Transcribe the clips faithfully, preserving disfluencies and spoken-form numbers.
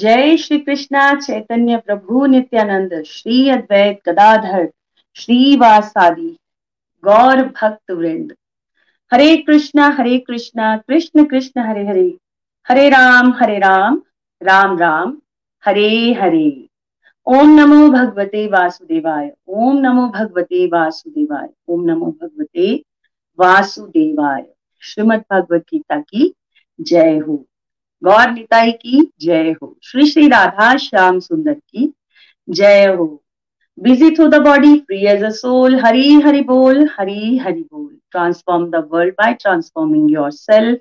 जय श्री कृष्णा चैतन्य प्रभु नित्यानंद श्री अद्वैत गदाधर श्रीवासादि गौर भक्त वृंद। हरे कृष्णा हरे कृष्णा कृष्ण कृष्ण हरे हरे, हरे राम हरे राम राम राम हरे हरे। ओम नमो भगवते वासुदेवाय, ओम नमो भगवते वासुदेवाय, ओम नमो भगवते वासुदेवाय। श्रीमद् भगवद गीता की जय हो, गौर निताई की जय हो, श्री श्री राधा श्याम सुंदर की जय हो। Busy through the body free as a soul. Hari Hari बोल, हरि हरि बोल। Transform the world by transforming yourself.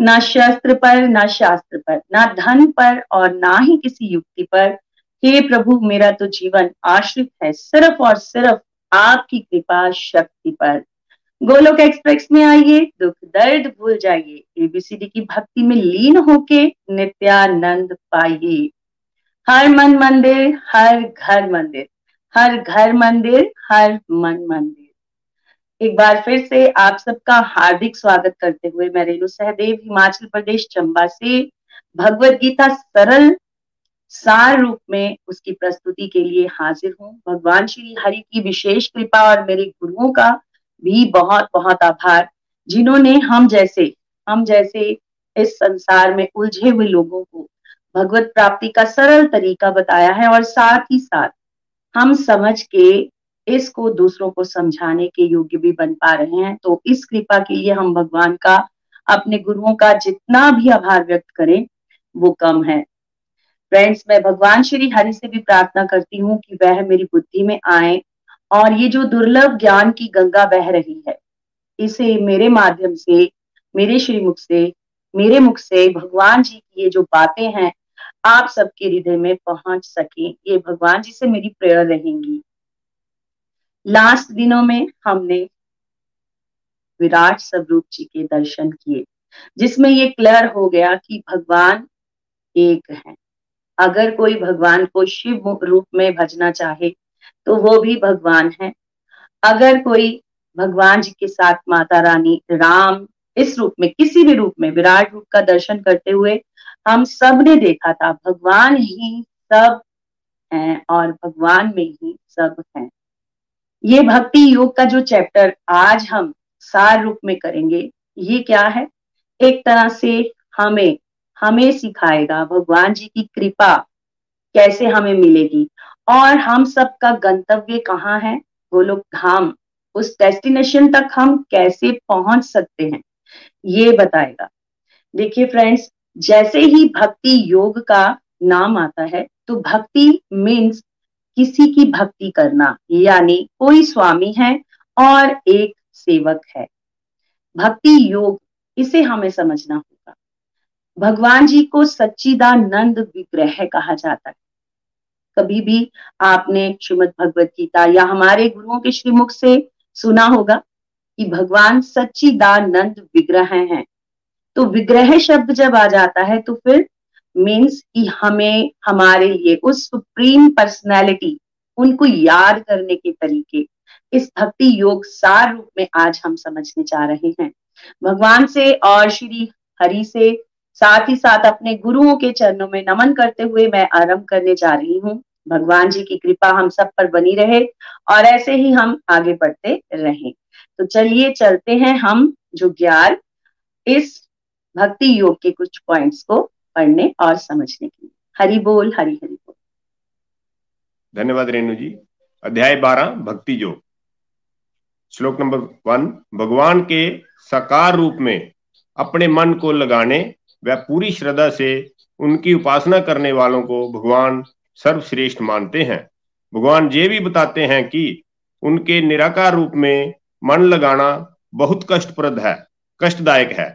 ना शास्त्र पर, ना शास्त्र पर, ना धन पर और ना ही किसी युक्ति पर। हे प्रभु, मेरा तो जीवन आश्रित है सिर्फ और सिर्फ आपकी कृपा शक्ति पर। गोलोक एक्सप्रेस में आइए, दुख दर्द भूल जाइए, एबीसीडी की भक्ति में लीन होके नित्यानंद पाइए। हर मन मंदिर, हर घर मंदिर, हर घर मंदिर, हर मन मंदिर। एक बार फिर से आप सबका हार्दिक स्वागत करते हुए मैं रेनू सहदेव हिमाचल प्रदेश चंबा से भगवद गीता सरल सार रूप में उसकी प्रस्तुति के लिए हाजिर हूँ। भगवान श्री हरि की विशेष कृपा और मेरे गुरुओं का भी बहुत बहुत आभार, जिन्होंने हम जैसे हम जैसे इस संसार में उलझे हुए लोगों को भगवत प्राप्ति का सरल तरीका बताया है और साथ ही साथ हम समझ के इसको दूसरों को समझाने के योग्य भी बन पा रहे हैं। तो इस कृपा के लिए हम भगवान का, अपने गुरुओं का जितना भी आभार व्यक्त करें वो कम है। फ्रेंड्स, मैं भगवान श्री हरि से भी प्रार्थना करती हूँ कि वह मेरी बुद्धि में आए और ये जो दुर्लभ ज्ञान की गंगा बह रही है, इसे मेरे माध्यम से, मेरे श्रीमुख से, मेरे मुख से भगवान जी की ये जो बातें हैं आप सबके हृदय में पहुंच सके, ये भगवान जी से मेरी प्रेयर रहेंगी। लास्ट दिनों में हमने विराट स्वरूप जी के दर्शन किए, जिसमें ये क्लियर हो गया कि भगवान एक है। अगर कोई भगवान को शिव रूप में भजना चाहे तो वो भी भगवान है। अगर कोई भगवान जी के साथ माता रानी राम इस रूप में, किसी भी रूप में, विराट रूप का दर्शन करते हुए हम सब ने देखा था भगवान ही सब हैं और भगवान में ही सब हैं। ये भक्ति योग का जो चैप्टर आज हम सार रूप में करेंगे, ये क्या है, एक तरह से हमें हमें सिखाएगा भगवान जी की कृपा कैसे हमें मिलेगी और हम सबका गंतव्य कहाँ है, गोलोक धाम, उस डेस्टिनेशन तक हम कैसे पहुंच सकते हैं ये बताएगा। देखिए फ्रेंड्स, जैसे ही भक्ति योग का नाम आता है तो भक्ति मीन्स किसी की भक्ति करना, यानी कोई स्वामी है और एक सेवक है। भक्ति योग, इसे हमें समझना होगा। भगवान जी को सच्चिदानंद विग्रह कहा जाता है। कभी भी आपने श्रीमद् भगवद गीता या हमारे गुरुओं के श्रीमुख से सुना होगा कि भगवान सच्चिदानंद विग्रह हैं। तो विग्रह शब्द जब आ जाता है तो फिर मीन्स कि हमें हमारे लिए उस सुप्रीम पर्सनैलिटी, उनको याद करने के तरीके, इस भक्ति योग सार रूप में आज हम समझने जा रहे हैं। भगवान से और श्री हरि से, साथ ही साथ अपने गुरुओं के चरणों में नमन करते हुए मैं आरंभ करने जा रही हूँ। भगवान जी की कृपा हम सब पर बनी रहे और ऐसे ही हम आगे बढ़ते रहें। तो चलिए चलते हैं हम जो ग्यारह इस भक्ति योग के कुछ पॉइंट्स को पढ़ने और समझने के लिए। हरि बोल, हरि हरि बोल। धन्यवाद रेनू जी। अध्याय बारह भक्ति योग, श्लोक नंबर वन। भगवान के साकार रूप में अपने मन को लगाने व पूरी श्रद्धा से उनकी उपासना करने वालों को भगवान सर्वश्रेष्ठ मानते हैं। भगवान ये भी बताते हैं कि उनके निराकार रूप में मन लगाना बहुत कष्टप्रद है, कष्टदायक है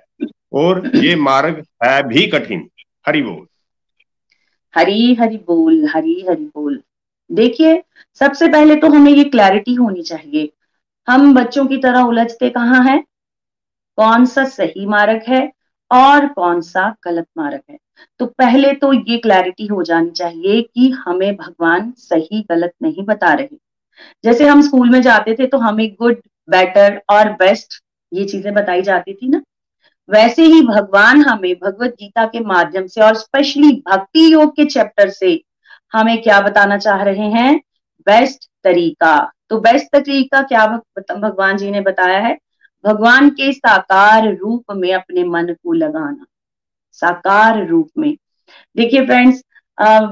और ये मार्ग है भी कठिन। हरि बोल, हरि हरि बोल, हरि हरि बोल। देखिए, सबसे पहले तो हमें ये क्लैरिटी होनी चाहिए, हम बच्चों की तरह उलझते कहाँ हैं, कौन सा सही मार्ग है और कौन सा गलत मार्ग है। तो पहले तो ये क्लैरिटी हो जानी चाहिए कि हमें भगवान सही गलत नहीं बता रहे। जैसे हम स्कूल में जाते थे तो हमें गुड, बेटर और बेस्ट ये चीजें बताई जाती थी ना, वैसे ही भगवान हमें भगवद गीता के माध्यम से और स्पेशली भक्ति योग के चैप्टर से हमें क्या बताना चाह रहे हैं, बेस्ट तरीका। तो बेस्ट तरीका क्या भगवान जी ने बताया है, भगवान के साकार रूप में अपने मन को लगाना। साकार रूप में देखिए फ्रेंड्स,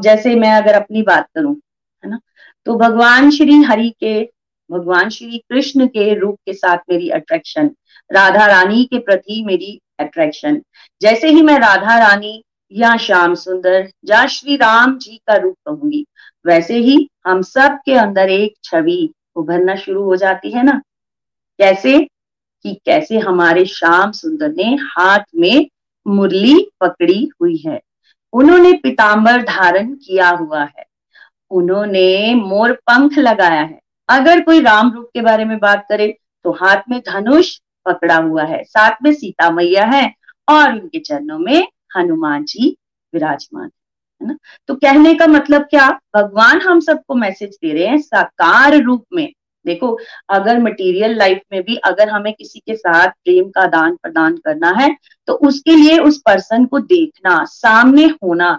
जैसे मैं अगर अपनी बात करूं है ना, तो भगवान श्री हरि के, भगवान श्री कृष्ण के रूप के साथ मेरी अट्रैक्शन, राधा रानी के प्रति मेरी अट्रैक्शन, जैसे ही मैं राधा रानी या श्याम सुंदर या श्री राम जी का रूप कहूंगी, वैसे ही हम सब के अंदर एक छवि उभरना शुरू हो जाती है ना। कैसे कि कैसे हमारे श्याम सुंदर ने हाथ में मुरली पकड़ी हुई है, उन्होंने पीताम्बर धारण किया हुआ है, उन्होंने मोर पंख लगाया है। अगर कोई राम रूप के बारे में बात करे तो हाथ में धनुष पकड़ा हुआ है, साथ में सीता मैया है और उनके चरणों में हनुमान जी विराजमान है ना। तो कहने का मतलब क्या, भगवान हम सबको मैसेज दे रहे हैं साकार रूप में। देखो, अगर मटेरियल लाइफ में भी अगर हमें किसी के साथ प्रेम का दान प्रदान करना है तो उसके लिए उस पर्सन को देखना, सामने होना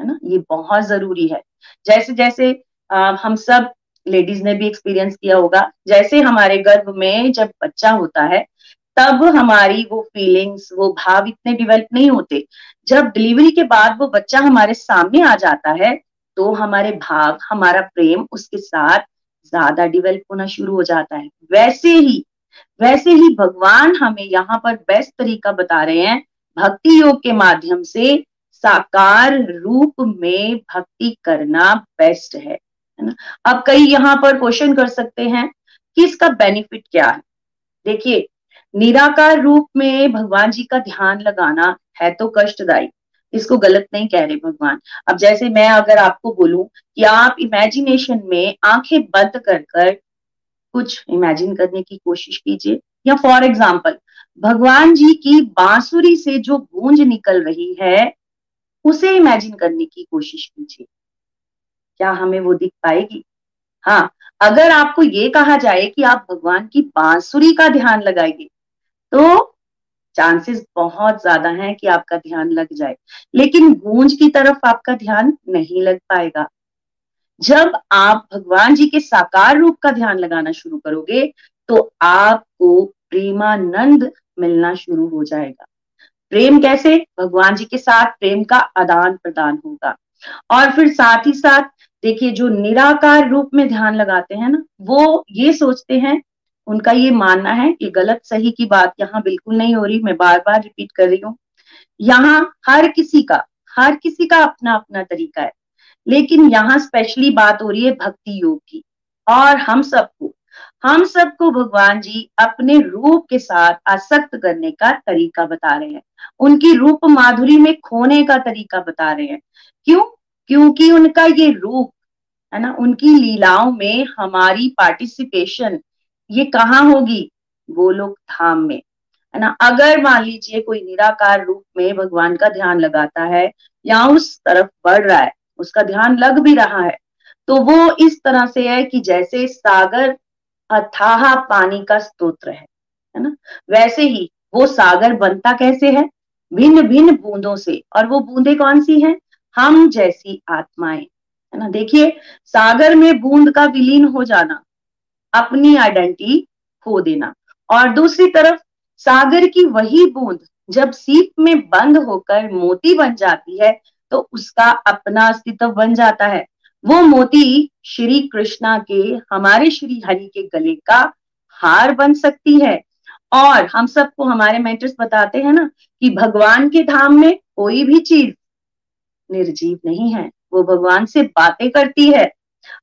है ना, ये बहुत जरूरी है। जैसे जैसे आ, हम सब लेडीज ने भी एक्सपीरियंस किया होगा, जैसे हमारे गर्भ में जब बच्चा होता है तब हमारी वो फीलिंग्स, वो भाव इतने डेवलप नहीं होते। जब डिलीवरी के बाद वो बच्चा हमारे सामने आ जाता है तो हमारे भाव, हमारा प्रेम उसके साथ ज्यादा डेवलप होना शुरू हो जाता है। वैसे ही वैसे ही भगवान हमें यहाँ पर बेस्ट तरीका बता रहे हैं, भक्ति योग के माध्यम से साकार रूप में भक्ति करना बेस्ट है ना। अब कई यहाँ पर क्वेश्चन कर सकते हैं कि इसका बेनिफिट क्या है। देखिए, निराकार रूप में भगवान जी का ध्यान लगाना है तो कष्टदायी, इसको गलत नहीं कह रहे भगवान। अब जैसे मैं अगर आपको बोलूं कि आप इमेजिनेशन में आंखें बंद कर कर कुछ इमेजिन करने की कोशिश कीजिए, या फॉर एग्जाम्पल भगवान जी की बांसुरी से जो गूंज निकल रही है उसे इमेजिन करने की कोशिश कीजिए, क्या हमें वो दिख पाएगी? हाँ, अगर आपको ये कहा जाए कि आप भगवान की बांसुरी का ध्यान लगाएंगे तो चांसेस बहुत ज्यादा हैं कि आपका ध्यान लग जाए, लेकिन गूंज की तरफ आपका ध्यान नहीं लग पाएगा। जब आप भगवान जी के साकार रूप का ध्यान लगाना शुरू करोगे तो आपको प्रेमानंद मिलना शुरू हो जाएगा। प्रेम कैसे, भगवान जी के साथ प्रेम का आदान प्रदान होगा। और फिर साथ ही साथ देखिए, जो निराकार रूप में ध्यान लगाते हैं ना, वो ये सोचते हैं, उनका ये मानना है, ये गलत सही की बात यहाँ बिल्कुल नहीं हो रही, मैं बार बार रिपीट कर रही हूँ, यहाँ हर किसी का हर किसी का अपना अपना तरीका है, लेकिन यहाँ स्पेशली बात हो रही है भक्ति योग की। और हम सबको हम सबको भगवान जी अपने रूप के साथ आसक्त करने का तरीका बता रहे हैं, उनकी रूप माधुरी में खोने का तरीका बता रहे हैं। क्यों? क्योंकि उनका ये रूप है ना, उनकी लीलाओं में हमारी पार्टिसिपेशन ये कहाँ होगी, गोलोक धाम में है ना। अगर मान लीजिए कोई निराकार रूप में भगवान का ध्यान लगाता है या उस तरफ बढ़ रहा है, उसका ध्यान लग भी रहा है, तो वो इस तरह से है कि जैसे सागर अथाह पानी का स्तोत्र है है ना, वैसे ही वो सागर बनता कैसे है, भिन्न भिन्न बूंदों से। और वो बूंदे कौन सी हैं, हम जैसी आत्माएं है ना। देखिए, सागर में बूंद का विलीन हो जाना, अपनी आइडेंटिटी खो देना, और दूसरी तरफ सागर की वही बूंद जब सीप में बंद होकर मोती बन जाती है तो उसका अपना अस्तित्व बन जाता है। वो मोती श्री कृष्णा के, हमारे श्री हरि के गले का हार बन सकती है। और हम सबको हमारे मेंटर्स बताते हैं ना कि भगवान के धाम में कोई भी चीज निर्जीव नहीं है, वो भगवान से बातें करती है।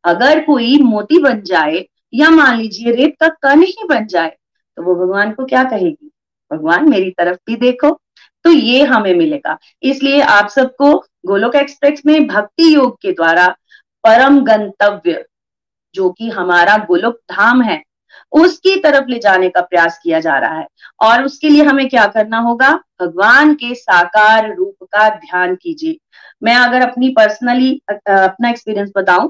अगर कोई मोती बन जाए या मान लीजिए रेत का कण ही बन जाए तो वो भगवान को क्या कहेगी, भगवान मेरी तरफ भी देखो। तो ये हमें मिलेगा। इसलिए आप सबको गोलोक एक्सप्रेस में भक्ति योग के द्वारा परम गंतव्य जो कि हमारा गोलोक धाम है उसकी तरफ ले जाने का प्रयास किया जा रहा है। और उसके लिए हमें क्या करना होगा, भगवान के साकार रूप का ध्यान कीजिए। मैं अगर अपनी पर्सनली अपना एक्सपीरियंस बताऊं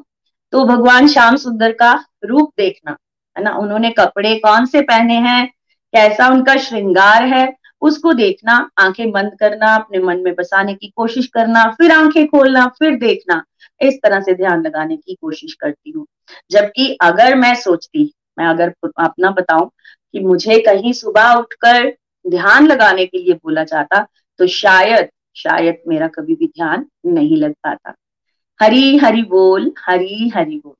तो भगवान श्याम सुंदर का रूप देखना, है ना, उन्होंने कपड़े कौन से पहने हैं, कैसा उनका श्रृंगार है, उसको देखना, आंखें बंद करना, अपने मन में बसाने की कोशिश करना, फिर आंखें खोलना, फिर देखना, इस तरह से ध्यान लगाने की कोशिश करती हूँ। जबकि अगर मैं सोचती, मैं अगर अपना बताऊं कि मुझे कहीं सुबह उठकर ध्यान लगाने के लिए बोला जाता तो शायद शायद मेरा कभी भी ध्यान नहीं लग पाता। हरी हरि बोल, हरी हरि बोल।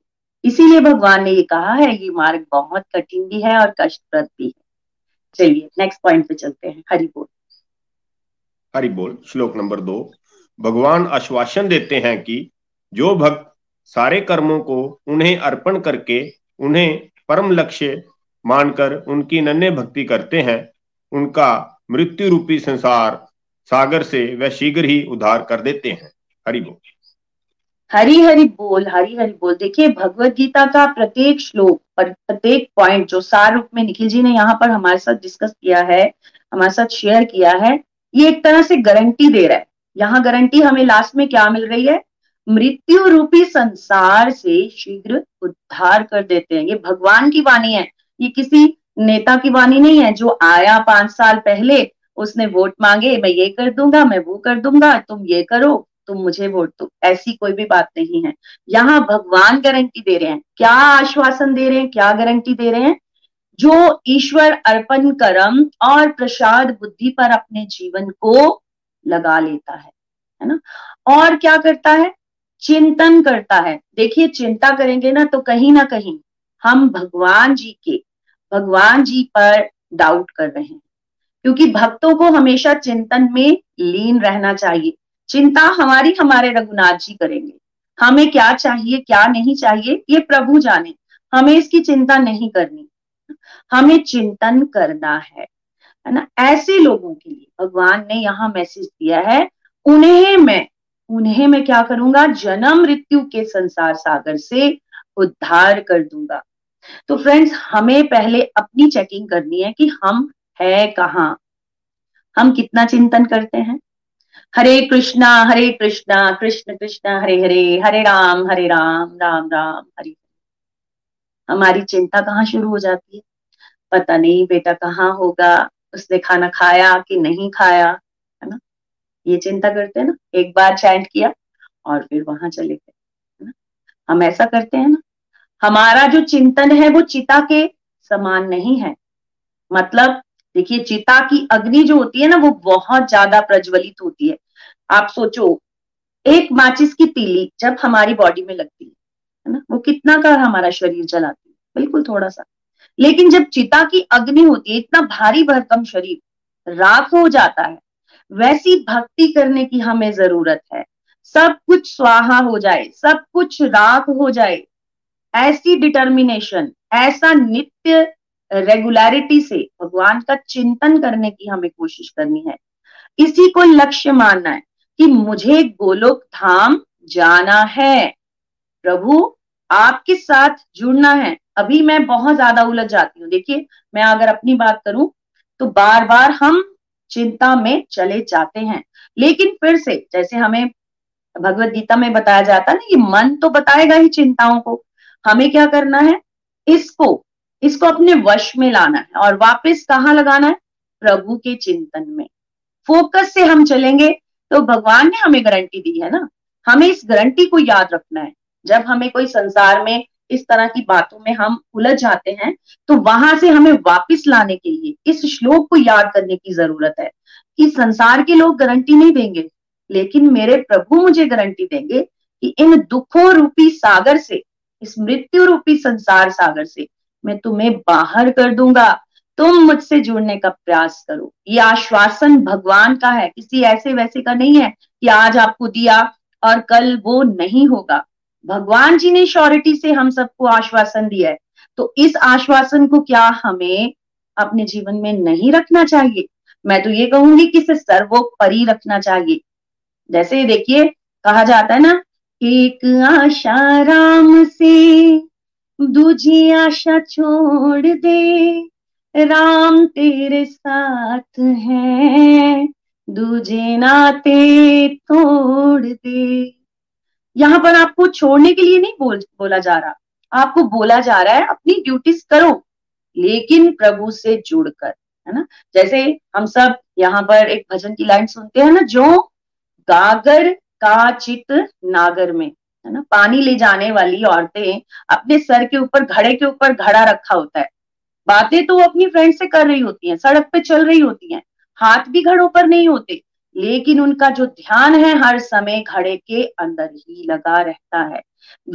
इसीलिए भगवान ने ये कहा है ये मार्ग बहुत कठिन भी है और कष्टप्रद भी है। चलिए नेक्स्ट पॉइंट पे चलते हैं। हरि बोल, हरि बोल। श्लोक नंबर दो, भगवान आश्वासन देते हैं कि जो भक्त सारे कर्मों को उन्हें अर्पण करके उन्हें परम लक्ष्य मानकर उनकी अनन्य भक्ति करते हैं, उनका मृत्यु रूपी संसार सागर से वह शीघ्र ही उद्धार कर देते हैं। हरि बोल, हरि हरि बोल, हरि हरि बोल। देखिए भगवद गीता का प्रत्येक श्लोक, प्रत्येक पॉइंट जो सार रूप में निखिल जी ने यहाँ पर हमारे साथ डिस्कस किया है, हमारे साथ शेयर किया है, ये एक तरह से गारंटी दे रहा है। यहाँ गारंटी हमें लास्ट में क्या मिल रही है, मृत्यु रूपी संसार से शीघ्र उद्धार कर देते हैं। ये भगवान की वाणी है, ये किसी नेता की वाणी नहीं है जो आया पांच साल पहले उसने वोट मांगे, मैं ये कर दूंगा, मैं वो कर दूंगा, तुम ये करो, तुम मुझे वोट दो, ऐसी कोई भी बात नहीं है। यहाँ भगवान गारंटी दे रहे हैं। क्या आश्वासन दे रहे हैं, क्या गारंटी दे रहे हैं, जो ईश्वर अर्पण कर्म और प्रसाद बुद्धि पर अपने जीवन को लगा लेता है, है ना, और क्या करता है, चिंतन करता है। देखिए चिंता करेंगे ना तो कहीं ना कहीं हम भगवान जी के, भगवान जी पर डाउट कर रहे हैं, क्योंकि भक्तों को हमेशा चिंतन में लीन रहना चाहिए। चिंता हमारी हमारे रघुनाथ जी करेंगे, हमें क्या चाहिए क्या नहीं चाहिए ये प्रभु जाने, हमें इसकी चिंता नहीं करनी, हमें चिंतन करना है, है ना। ऐसे लोगों के लिए भगवान ने यहाँ मैसेज दिया है, उन्हें मैं उन्हें मैं क्या करूंगा, जन्म मृत्यु के संसार सागर से उद्धार कर दूंगा। तो फ्रेंड्स हमें पहले अपनी चेकिंग करनी है कि हम है कहाँ, हम कितना चिंतन करते हैं। हरे कृष्णा हरे कृष्णा कृष्ण कृष्ण हरे हरे, हरे राम हरे राम राम राम हरे। हमारी चिंता कहाँ शुरू हो जाती है, पता नहीं बेटा कहाँ होगा, उसने खाना खाया कि नहीं खाया, ये चिंता करते हैं ना। एक बार चैंट किया और फिर वहां चले गए, है ना, हम ऐसा करते हैं ना। हमारा जो चिंतन है वो चिता के समान नहीं है। मतलब देखिए चिता की अग्नि जो होती है ना वो बहुत ज्यादा प्रज्वलित होती है। आप सोचो एक माचिस की तीली जब हमारी बॉडी में लगती है, है ना, वो कितना का हमारा शरीर जलाती है, बिल्कुल थोड़ा सा। लेकिन जब चिता की अग्नि होती है इतना भारी भरकम शरीर राख हो जाता है। वैसी भक्ति करने की हमें जरूरत है। सब कुछ स्वाहा हो जाए, सब कुछ राख हो जाए, ऐसी डिटर्मिनेशन, ऐसा नित्य रेगुलरिटी से भगवान का चिंतन करने की हमें कोशिश करनी है। इसी को लक्ष्य मानना है कि मुझे गोलोक धाम जाना है, प्रभु आपके साथ जुड़ना है। अभी मैं बहुत ज्यादा उलझ जाती हूँ। देखिए मैं अगर अपनी बात करूं तो बार बार हम चिंता में चले जाते हैं, लेकिन फिर से जैसे हमें भगवद गीता में बताया जाता है ना, ये मन तो बताएगा ही चिंताओं को। हमें क्या करना है, इसको इसको अपने वश में लाना है और वापस कहाँ लगाना है, प्रभु के चिंतन में फोकस से हम चलेंगे तो भगवान ने हमें गारंटी दी है ना, हमें इस गारंटी को याद रखना है। जब हमें कोई संसार में इस तरह की बातों में हम उलझ जाते हैं तो वहां से हमें वापस लाने के लिए इस श्लोक को याद करने की जरूरत है कि संसार के लोग गारंटी नहीं देंगे, लेकिन मेरे प्रभु मुझे गारंटी देंगे कि इन दुखों रूपी सागर से, इस मृत्यु रूपी संसार सागर से मैं तुम्हें बाहर कर दूंगा, तुम मुझसे जुड़ने का प्रयास करो। ये आश्वासन भगवान का है, किसी ऐसे वैसे का नहीं है कि आज आपको दिया और कल वो नहीं होगा। भगवान जी ने श्योरिटी से हम सबको आश्वासन दिया है, तो इस आश्वासन को क्या हमें अपने जीवन में नहीं रखना चाहिए? मैं तो ये कहूंगी कि इसे सर्वोपरि रखना चाहिए। जैसे देखिए कहा जाता है ना, एक आशा राम से दूजी आशा छोड़ दे, राम तेरे साथ है दूजे नाते तोड़ दे। यहाँ पर आपको छोड़ने के लिए नहीं बोल बोला जा रहा, आपको बोला जा रहा है अपनी ड्यूटीज करो, लेकिन प्रभु से जुड़कर, है ना। जैसे हम सब यहाँ पर एक भजन की लाइन सुनते हैं ना, जो गागर का चित नागर में, है ना, पानी ले जाने वाली औरतें अपने सर के ऊपर घड़े के ऊपर घड़ा रखा होता है। बातें तो वो अपनी फ्रेंड से कर रही होती हैं, सड़क पे चल रही होती हैं, हाथ भी घड़ों पर नहीं होते, लेकिन उनका जो ध्यान है हर समय घड़े के अंदर ही लगा रहता है।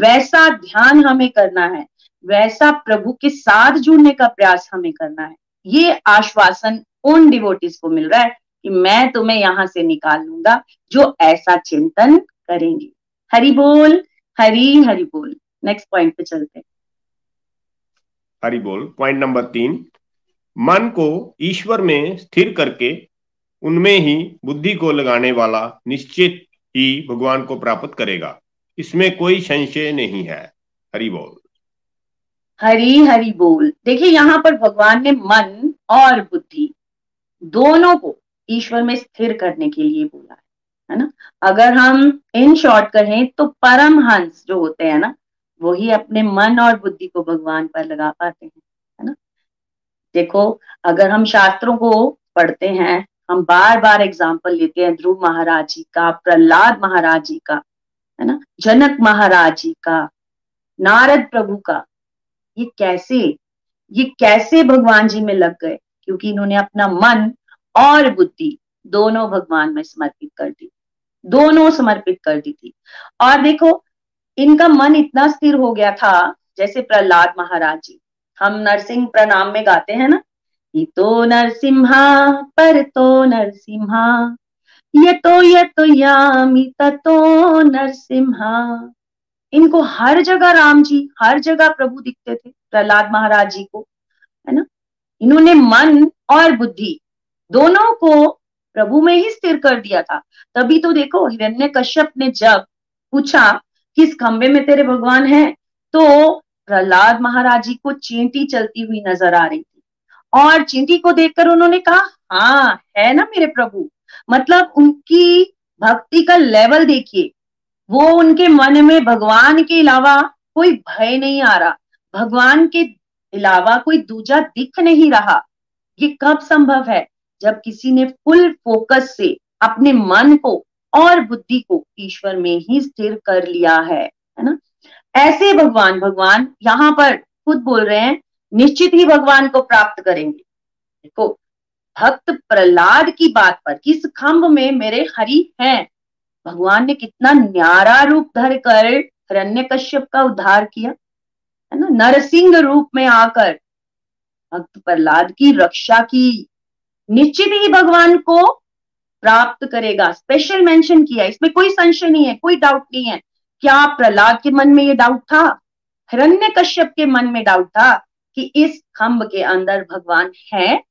वैसा ध्यान हमें करना है, वैसा प्रभु के साथ जुड़ने का प्रयास हमें करना है। ये आश्वासन उन डिवोटीज को मिल रहा है कि मैं तुम्हें यहाँ से निकाल लूंगा जो ऐसा चिंतन करेंगे। हरि बोल, हरि हरि बोल। नेक्स्ट पॉइंट पे चलते हैं। हरि बोल। पॉइंट नंबर तीन, मन को ईश्वर में स्थिर करके उनमें ही बुद्धि को लगाने वाला निश्चित ही भगवान को प्राप्त करेगा, इसमें कोई संशय नहीं है। हरि बोल, हरि हरि बोल। देखिए यहाँ पर भगवान ने मन और बुद्धि दोनों को ईश्वर में स्थिर करने के लिए बोला है, है ना। अगर हम इन शॉर्ट कहें तो परमहंस जो होते हैं ना, वही अपने मन और बुद्धि को भगवान पर लगा पाते हैं, है ना। देखो अगर हम शास्त्रों को पढ़ते हैं, हम बार बार एग्जाम्पल लेते हैं ध्रुव महाराज जी का, प्रहलाद महाराज जी का, है ना, जनक महाराज जी का, नारद प्रभु का। ये कैसे ये कैसे भगवान जी में लग गए? क्योंकि इन्होंने अपना मन और बुद्धि दोनों भगवान में समर्पित कर दी, दोनों समर्पित कर दी थी। और देखो इनका मन इतना स्थिर हो गया था, जैसे प्रहलाद महाराज जी, हम नरसिंह प्रणाम में गाते हैं ना, ये तो नरसिम्हा पर तो नरसिम्हा, ये तो ये तो यामी ततो नरसिम्हा। इनको हर जगह राम जी, हर जगह प्रभु दिखते थे प्रहलाद महाराज जी को, है ना। इन्होंने मन और बुद्धि दोनों को प्रभु में ही स्थिर कर दिया था। तभी तो देखो हिरण्यकश्यप ने जब पूछा कि इस खंबे में तेरे भगवान हैं, तो प्रहलाद महाराज जी को चींटी चलती हुई नजर आ रही थी, और चींटी को देखकर उन्होंने कहा, हाँ है ना मेरे प्रभु। मतलब उनकी भक्ति का लेवल देखिए, वो उनके मन में भगवान के अलावा कोई भय नहीं आ रहा, भगवान के अलावा कोई दूजा दिख नहीं रहा। ये कब संभव है? जब किसी ने फुल फोकस से अपने मन को और बुद्धि को ईश्वर में ही स्थिर कर लिया है, है ना। ऐसे भगवान भगवान यहाँ पर खुद बोल रहे हैं, निश्चित ही भगवान को प्राप्त करेंगे। देखो भक्त प्रहलाद की बात पर, किस खंभ में मेरे हरि हैं, भगवान ने कितना न्यारा रूप धर कर हिरण्यकश्यप का उद्धार किया, है ना। नरसिंह रूप में आकर भक्त प्रहलाद की रक्षा की। निश्चित ही भगवान को प्राप्त करेगा, स्पेशल मेंशन किया, इसमें कोई संशय नहीं है, कोई डाउट नहीं है। क्या प्रहलाद के मन में ये डाउट था? हिरण्यकश्यप के मन में डाउट था कि इस खंभ के अंदर भगवान है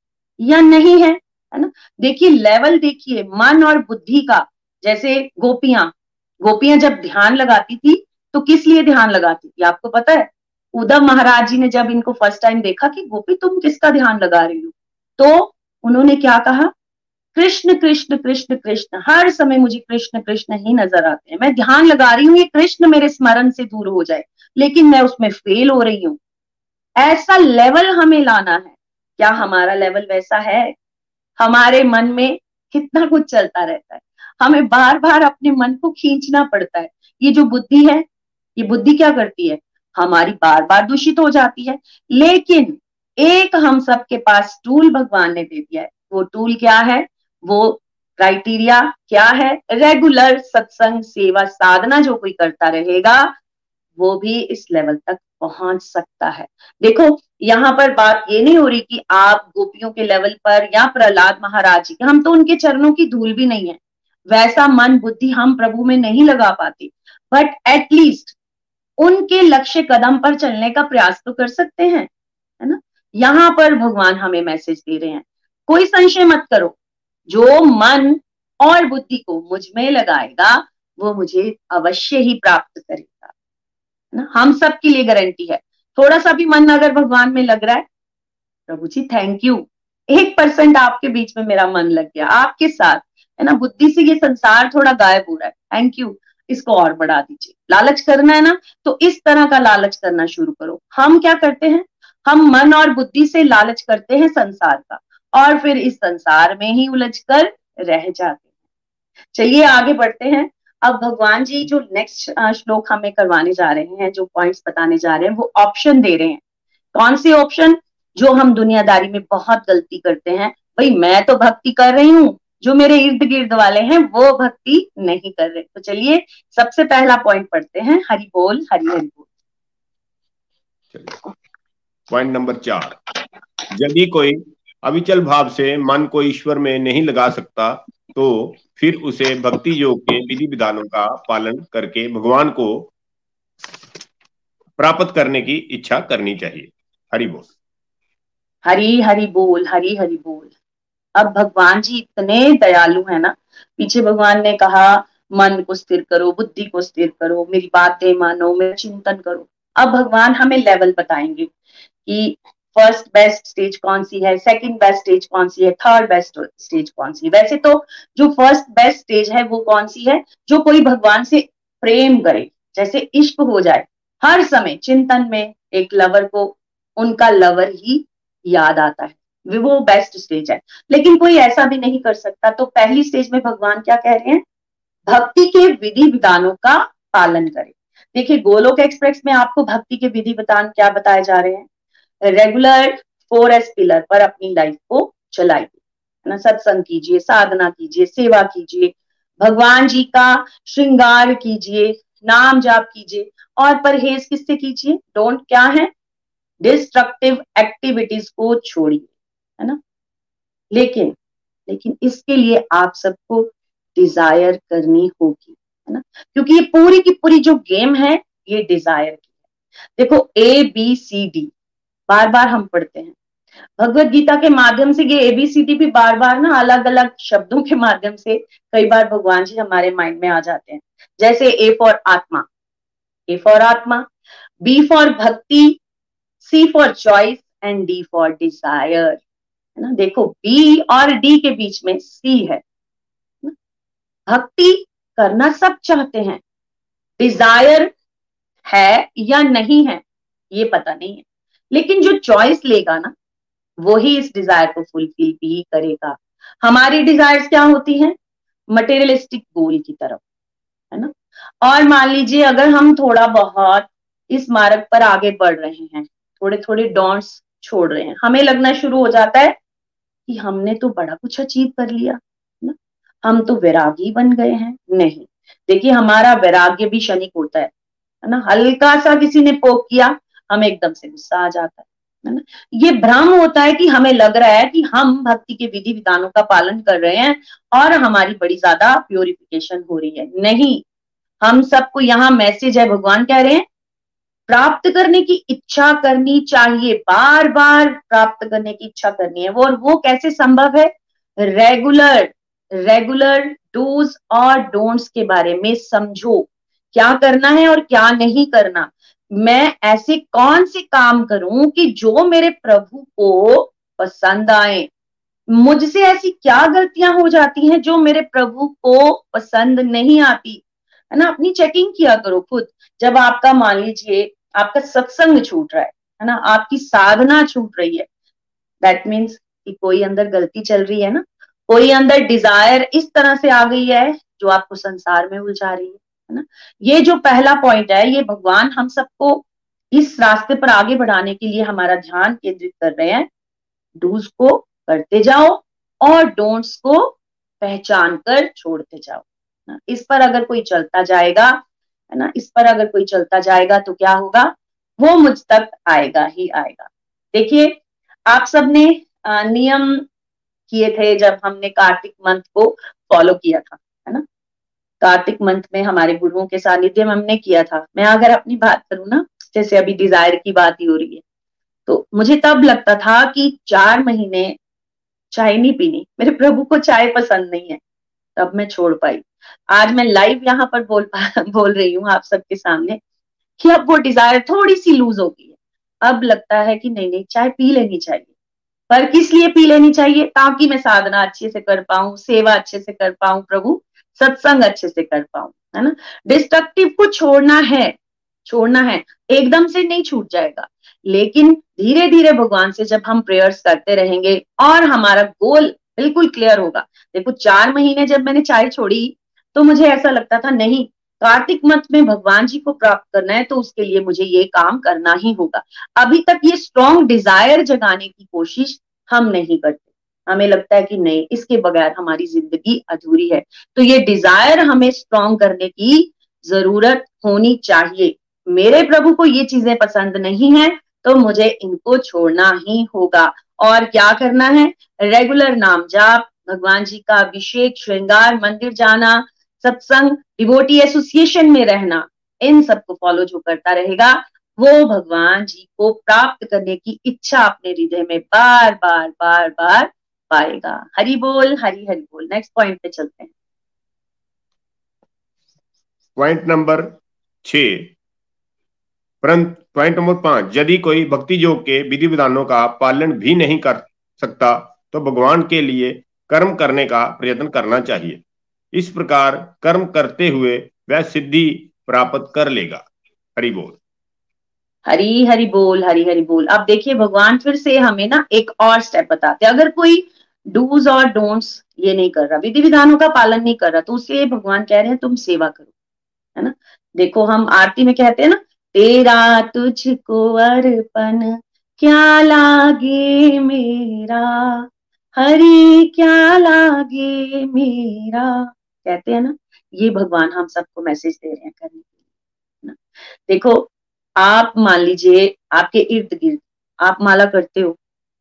या नहीं है, है ना। देखिए लेवल देखिए मन और बुद्धि का। जैसे गोपियां गोपियां जब ध्यान लगाती थी तो किस लिए ध्यान लगाती थी, आपको पता है? उद्धव महाराज जी ने जब इनको फर्स्ट टाइम देखा कि गोपी तुम किसका ध्यान लगा रही हो, तो उन्होंने क्या कहा, कृष्ण कृष्ण कृष्ण कृष्ण, हर समय मुझे कृष्ण कृष्ण ही नजर आते हैं, मैं ध्यान लगा रही हूँ ये कृष्ण मेरे स्मरण से दूर हो जाए, लेकिन मैं उसमें फेल हो रही हूँ। ऐसा लेवल हमें लाना है। क्या हमारा लेवल वैसा है? हमारे मन में कितना कुछ चलता रहता है, हमें बार बार अपने मन को खींचना पड़ता है। ये जो बुद्धि है, ये बुद्धि क्या करती है, हमारी बार बार दूषित हो जाती है। लेकिन एक हम सबके पास टूल भगवान ने दे दिया है। वो टूल क्या है? वो क्राइटेरिया क्या है? रेगुलर सत्संग सेवा साधना जो कोई करता रहेगा वो भी इस लेवल तक पहुंच सकता है। देखो यहाँ पर बात ये नहीं हो रही कि आप गोपियों के लेवल पर या प्रहलाद महाराज जी, हम तो उनके चरणों की धूल भी नहीं है, वैसा मन बुद्धि हम प्रभु में नहीं लगा पाते, बट एटलीस्ट उनके लक्ष्य कदम पर चलने का प्रयास तो कर सकते हैं, है ना। यहाँ पर भगवान हमें मैसेज दे रहे हैं, कोई संशय मत करो, जो मन और बुद्धि को मुझ में लगाएगा वो मुझे अवश्य ही प्राप्त करेगा, है ना। हम सब के लिए गारंटी है, थोड़ा सा भी मन अगर भगवान में लग रहा है, प्रभु जी थैंक यू, एक परसेंट आपके बीच में मेरा मन लग गया, आपके साथ, है ना। बुद्धि से ये संसार थोड़ा गायब हो रहा है, थैंक यू, इसको और बढ़ा दीजिए। लालच करना है ना, तो इस तरह का लालच करना शुरू करो। हम क्या करते हैं, हम मन और बुद्धि से लालच करते हैं संसार का, और फिर इस संसार में ही उलझकर रह जाते हैं। चलिए आगे बढ़ते हैं। अब भगवान जी जो नेक्स्ट श्लोक हमें करवाने जा रहे हैं, जो पॉइंट्स बताने जा रहे हैं, वो ऑप्शन दे रहे हैं। कौन से ऑप्शन? जो हम दुनियादारी में बहुत गलती करते हैं। भाई मैं तो भक्ति कर रही हूँ, जो मेरे इर्द गिर्द वाले हैं वो भक्ति नहीं कर रहे। तो चलिए सबसे पहला पॉइंट पढ़ते हैं। हरि बोल, हरि हरि बोल। पॉइंट नंबर चार, यदि कोई अविचल भाव से मन को ईश्वर में नहीं लगा सकता तो फिर उसे भक्ति योग के विधि विधानों का पालन करके भगवान को प्राप्त करने की इच्छा करनी चाहिए। हरि बोल, हरि हरि बोल, हरि हरि बोल। अब भगवान जी इतने दयालु है ना, पीछे भगवान ने कहा मन को स्थिर करो, बुद्धि को स्थिर करो, मेरी बातें मानो, मेरा चिंतन करो। अब भगवान हमें लेवल बताएंगे कि फर्स्ट बेस्ट स्टेज कौन सी है, सेकंड बेस्ट स्टेज कौन सी है, थर्ड बेस्ट स्टेज कौन सी है। वैसे तो जो फर्स्ट बेस्ट स्टेज है वो कौन सी है? जो कोई भगवान से प्रेम करे, जैसे इश्क हो जाए, हर समय चिंतन में एक लवर को उनका लवर ही याद आता है, वो बेस्ट स्टेज है। लेकिन कोई ऐसा भी नहीं कर सकता, तो पहली स्टेज में भगवान क्या कह रहे हैं? भक्ति के विधि विधानों का पालन करें। देखिए गोलोक एक्सप्रेस में आपको भक्ति के विधि विधान क्या बताए जा रहे हैं। रेगुलर फोर एस पिलर पर अपनी लाइफ को चलाइए, है ना। सत्संग कीजिए, साधना कीजिए, सेवा कीजिए, भगवान जी का श्रृंगार कीजिए, नाम जाप कीजिए, और परहेज किससे कीजिए? डोंट क्या है, डिस्ट्रक्टिव एक्टिविटीज को छोड़िए, है ना। लेकिन लेकिन इसके लिए आप सबको डिजायर करनी होगी, है ना, क्योंकि ये पूरी की पूरी जो गेम है ये डिजायर की है। देखो ए बी सी डी बार बार हम पढ़ते हैं भगवद गीता के माध्यम से, ये ए बी सी डी भी बार बार ना अलग अलग शब्दों के माध्यम से कई बार भगवान जी हमारे माइंड में आ जाते हैं। जैसे A for atma, A for atma, B for bhakti, C for choice and D for desire, है ना। देखो बी और डी के बीच में सी है। भक्ति करना सब चाहते हैं, डिजायर है या नहीं है ये पता नहीं है, लेकिन जो चॉइस लेगा ना वो ही इस डिजायर को फुलफिल भी करेगा। हमारी डिजायर्स क्या होती हैं? मटेरियलिस्टिक गोल की तरफ, है ना। और मान लीजिए अगर हम थोड़ा बहुत इस मार्ग पर आगे बढ़ रहे हैं, थोड़े थोड़े डॉन्ट्स छोड़ रहे हैं, हमें लगना शुरू हो जाता है कि हमने तो बड़ा कुछ अचीव कर लिया ना, हम तो वैरागी बन गए हैं। नहीं, देखिए हमारा वैराग्य भी क्षणिक होता है, है ना। हल्का सा किसी ने पोक किया, हमें एकदम से गुस्सा आ जाता है, है ना। ये भ्रम होता है कि हमें लग रहा है कि हम भक्ति के विधि विधानों का पालन कर रहे हैं और हमारी बड़ी ज्यादा प्योरिफिकेशन हो रही है। नहीं, हम सबको यहाँ मैसेज है, भगवान कह रहे हैं प्राप्त करने की इच्छा करनी चाहिए, बार बार प्राप्त करने की इच्छा करनी है वो। और वो कैसे संभव है? रेगुलर रेगुलर डूज और डोंट्स के बारे में समझो, क्या करना है और क्या नहीं करना। मैं ऐसे कौन से काम करूं कि जो मेरे प्रभु को पसंद आए, मुझसे ऐसी क्या गलतियां हो जाती हैं जो मेरे प्रभु को पसंद नहीं आती, है ना। अपनी चेकिंग किया करो खुद। जब आपका मान लीजिए आपका सत्संग छूट रहा है, है ना, आपकी साधना छूट रही है, दैट मीन्स कि कोई अंदर गलती चल रही है ना, कोई अंदर डिजायर इस तरह से आ गई है जो आपको संसार में उलझा रही है, है ना। ये जो पहला पॉइंट है, ये भगवान हम सबको इस रास्ते पर आगे बढ़ाने के लिए हमारा ध्यान केंद्रित कर रहे हैं। डूज को करते जाओ और डोंट्स को पहचान कर छोड़ते जाओ। ना इस पर अगर कोई चलता जाएगा, है ना, इस पर अगर कोई चलता जाएगा तो क्या होगा, वो मुझ तक आएगा ही आएगा। देखिए आप सबने नियम किए थे जब हमने कार्तिक मंथ को फॉलो किया था, है ना, कार्तिक मंथ में हमारे गुरुओं के सानिध्य में हमने किया था। मैं अगर अपनी बात करूं ना, जैसे अभी डिजायर की बात ही हो रही है, तो मुझे तब लगता था कि चार महीने चाय नहीं पीनी, मेरे प्रभु को चाय पसंद नहीं है, तब मैं छोड़ पाई। आज मैं लाइव यहाँ पर बोल बोल रही हूँ आप सबके सामने कि अब वो डिजायर थोड़ी सी लूज हो गई है। अब लगता है कि नहीं नहीं चाय पी लेनी चाहिए, पर किस लिए पी लेनी चाहिए, ताकि मैं साधना अच्छे से कर पाऊं, सेवा अच्छे से कर पाऊं, प्रभु सत्संग अच्छे से कर पाऊं, है ना। डिस्ट्रक्टिव को छोड़ना है, छोड़ना है, एकदम से नहीं छूट जाएगा, लेकिन धीरे धीरे भगवान से जब हम प्रेयर्स करते रहेंगे और हमारा गोल बिल्कुल क्लियर होगा। देखो चार महीने जब मैंने चाय छोड़ी तो मुझे ऐसा लगता था नहीं, कार्तिक मत में भगवान जी को प्राप्त करना है तो उसके लिए मुझे ये काम करना ही होगा। अभी तक ये स्ट्रॉन्ग डिजायर जगाने की कोशिश हम नहीं करते, हमें लगता है कि नहीं इसके बगैर हमारी जिंदगी अधूरी है। तो ये डिजायर हमें स्ट्रॉन्ग करने की जरूरत होनी चाहिए। मेरे प्रभु को ये चीजें पसंद नहीं है तो मुझे इनको छोड़ना ही होगा। और क्या करना है, रेगुलर नाम जाप, भगवान जी का अभिषेक, श्रृंगार, मंदिर जाना, सत्संग, डिवोटी एसोसिएशन में रहना, इन सबको फॉलो जो करता रहेगा वो भगवान जी को प्राप्त करने की इच्छा अपने हृदय में बार बार बार बार पाएगा। हरि बोल, हरि हरि बोल। नेक्स्ट पॉइंट पे चलते हैं, पॉइंट नंबर छह। परंतु पॉइंट नंबर पांच, यदि कोई भक्ति योग के विधि विधानों का पालन भी नहीं कर सकता तो भगवान के लिए कर्म करने का प्रयत्न करना चाहिए। इस प्रकार कर्म करते हुए वह सिद्धि प्राप्त कर लेगा। हरि बोल, हरि हरि बोल, हरि हरि बोल। अब देखिए भगवान फिर से हमें ना एक और स्टेप बताते हैं। अगर कोई डूज और डोंट्स ये नहीं कर रहा, विधि विधानों का पालन नहीं कर रहा, तो उसे भगवान कह रहे हैं तुम सेवा करो, है ना। देखो हम आरती में कहते हैं ना, तेरा तुझको अर्पण क्या लागे मेरा, हरि क्या लागे मेरा, कहते हैं ना। ये भगवान हम सबको मैसेज दे रहे हैं करने के लिए। देखो आप मान लीजिए आपके इर्द गिर्द आप माला करते हो,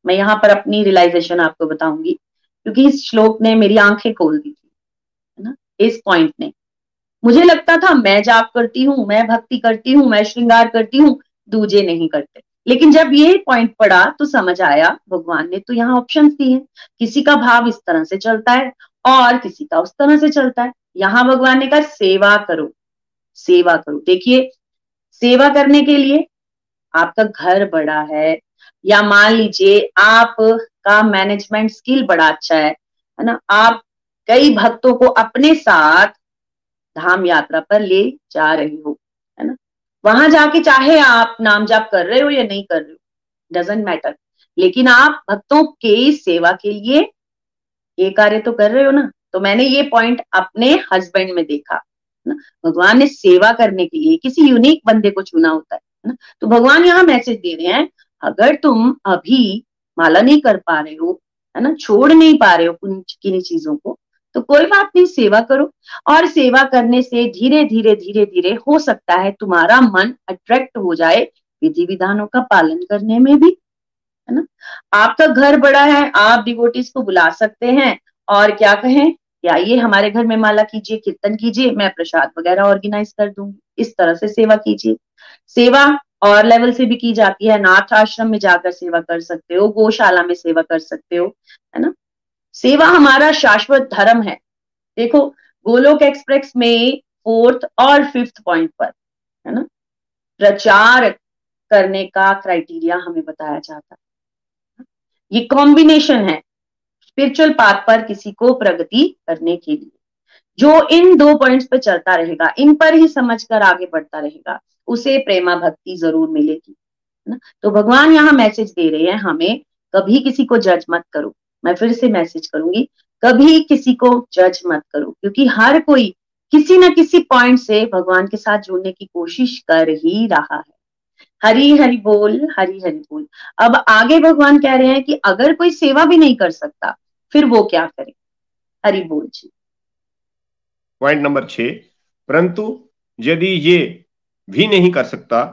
मैं यहाँ पर अपनी रियलाइजेशन आपको बताऊंगी क्योंकि इस श्लोक ने मेरी आंखें खोल दी थी, है ना। इस पॉइंट ने मुझे लगता था मैं जाप करती हूँ, मैं भक्ति करती हूँ, मैं श्रृंगार करती हूँ, दूजे नहीं करते। लेकिन जब ये पॉइंट पढ़ा तो समझ आया भगवान ने तो यहाँ ऑप्शंस दिए हैं, किसी का भाव इस तरह से चलता है और किसी का उस तरह से चलता है। यहाँ भगवान ने कहा सेवा करो, सेवा करो। देखिए सेवा करने के लिए आपका घर बड़ा है, या मान लीजिए आपका मैनेजमेंट स्किल बड़ा अच्छा है, है ना, आप कई भक्तों को अपने साथ धाम यात्रा पर ले जा रही हो, है ना। वहां जाके चाहे आप नाम जाप कर रहे हो या नहीं कर रहे हो, डजेंट मैटर, लेकिन आप भक्तों के सेवा के लिए ये कार्य तो कर रहे हो ना। तो मैंने ये पॉइंट अपने हस्बैंड में देखा ना, भगवान ने सेवा करने के लिए किसी यूनिक बंदे को चुना होता है ना। तो भगवान यहाँ मैसेज दे रहे हैं, अगर तुम अभी माला नहीं कर पा रहे हो, है ना, छोड़ नहीं पा रहे हो किन्हीं चीजों को, तो कोई बात नहीं, सेवा करो। और सेवा करने से धीरे धीरे धीरे धीरे हो सकता है तुम्हारा मन अट्रैक्ट हो जाए विधि विधानों का पालन करने में भी, है ना। आपका घर बड़ा है, आप डिवोटीज को बुला सकते हैं और क्या कहें कि आइए हमारे घर में माला कीजिए, कीर्तन कीजिए, मैं प्रसाद वगैरह ऑर्गेनाइज कर दूंगी। इस तरह से सेवा कीजिए। सेवा और लेवल से भी की जाती है, नाथ आश्रम में जाकर सेवा कर सकते हो, गौशाला में सेवा कर सकते हो, है ना। सेवा हमारा शाश्वत धर्म है। देखो गोलोक एक्सप्रेस में फोर्थ और फिफ्थ पॉइंट पर, है ना, प्रचार करने का क्राइटेरिया हमें बताया जाता है। ये कॉम्बिनेशन है स्पिरिचुअल पाथ पर किसी को प्रगति करने के लिए। जो इन दो पॉइंट्स पर चलता रहेगा, इन पर ही समझकर आगे बढ़ता रहेगा, उसे प्रेमा भक्ति जरूर मिलेगी, है ना। तो भगवान यहाँ मैसेज दे रहे हैं हमें, कभी किसी को जज मत करो। मैं फिर से मैसेज करूंगी, कभी किसी को जज मत करो, क्योंकि हर कोई किसी ना किसी पॉइंट से भगवान के साथ जुड़ने की कोशिश कर ही रहा है। हरि हरि बोल, हरि हरि बोल। अब आगे भगवान कह रहे हैं कि अगर कोई सेवा भी नहीं कर सकता फिर वो क्या करे, हरि बोल जी। पॉइंट नंबर छह, परंतु यदि ये भी नहीं कर सकता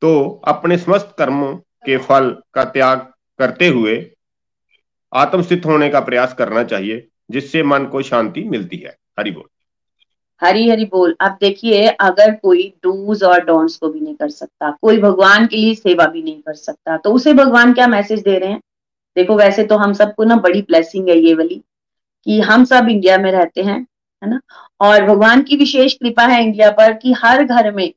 तो अपने समस्त कर्मों के फल का त्याग करते हुए आत्मस्थित होने का प्रयास करना चाहिए, जिससे मन को शांति मिलती है। हरि बोल, हरी हरी बोल। आप देखिए, अगर कोई डूज और डोंट्स को भी नहीं कर सकता, कोई भगवान के लिए सेवा भी नहीं कर सकता, तो उसे भगवान क्या मैसेज दे रहे हैं। देखो, वैसे तो हम सबको ना बड़ी ब्लेसिंग है ये वाली कि हम सब इंडिया में रहते हैं, है ना, और भगवान की विशेष कृपा है इंडिया पर कि हर घर में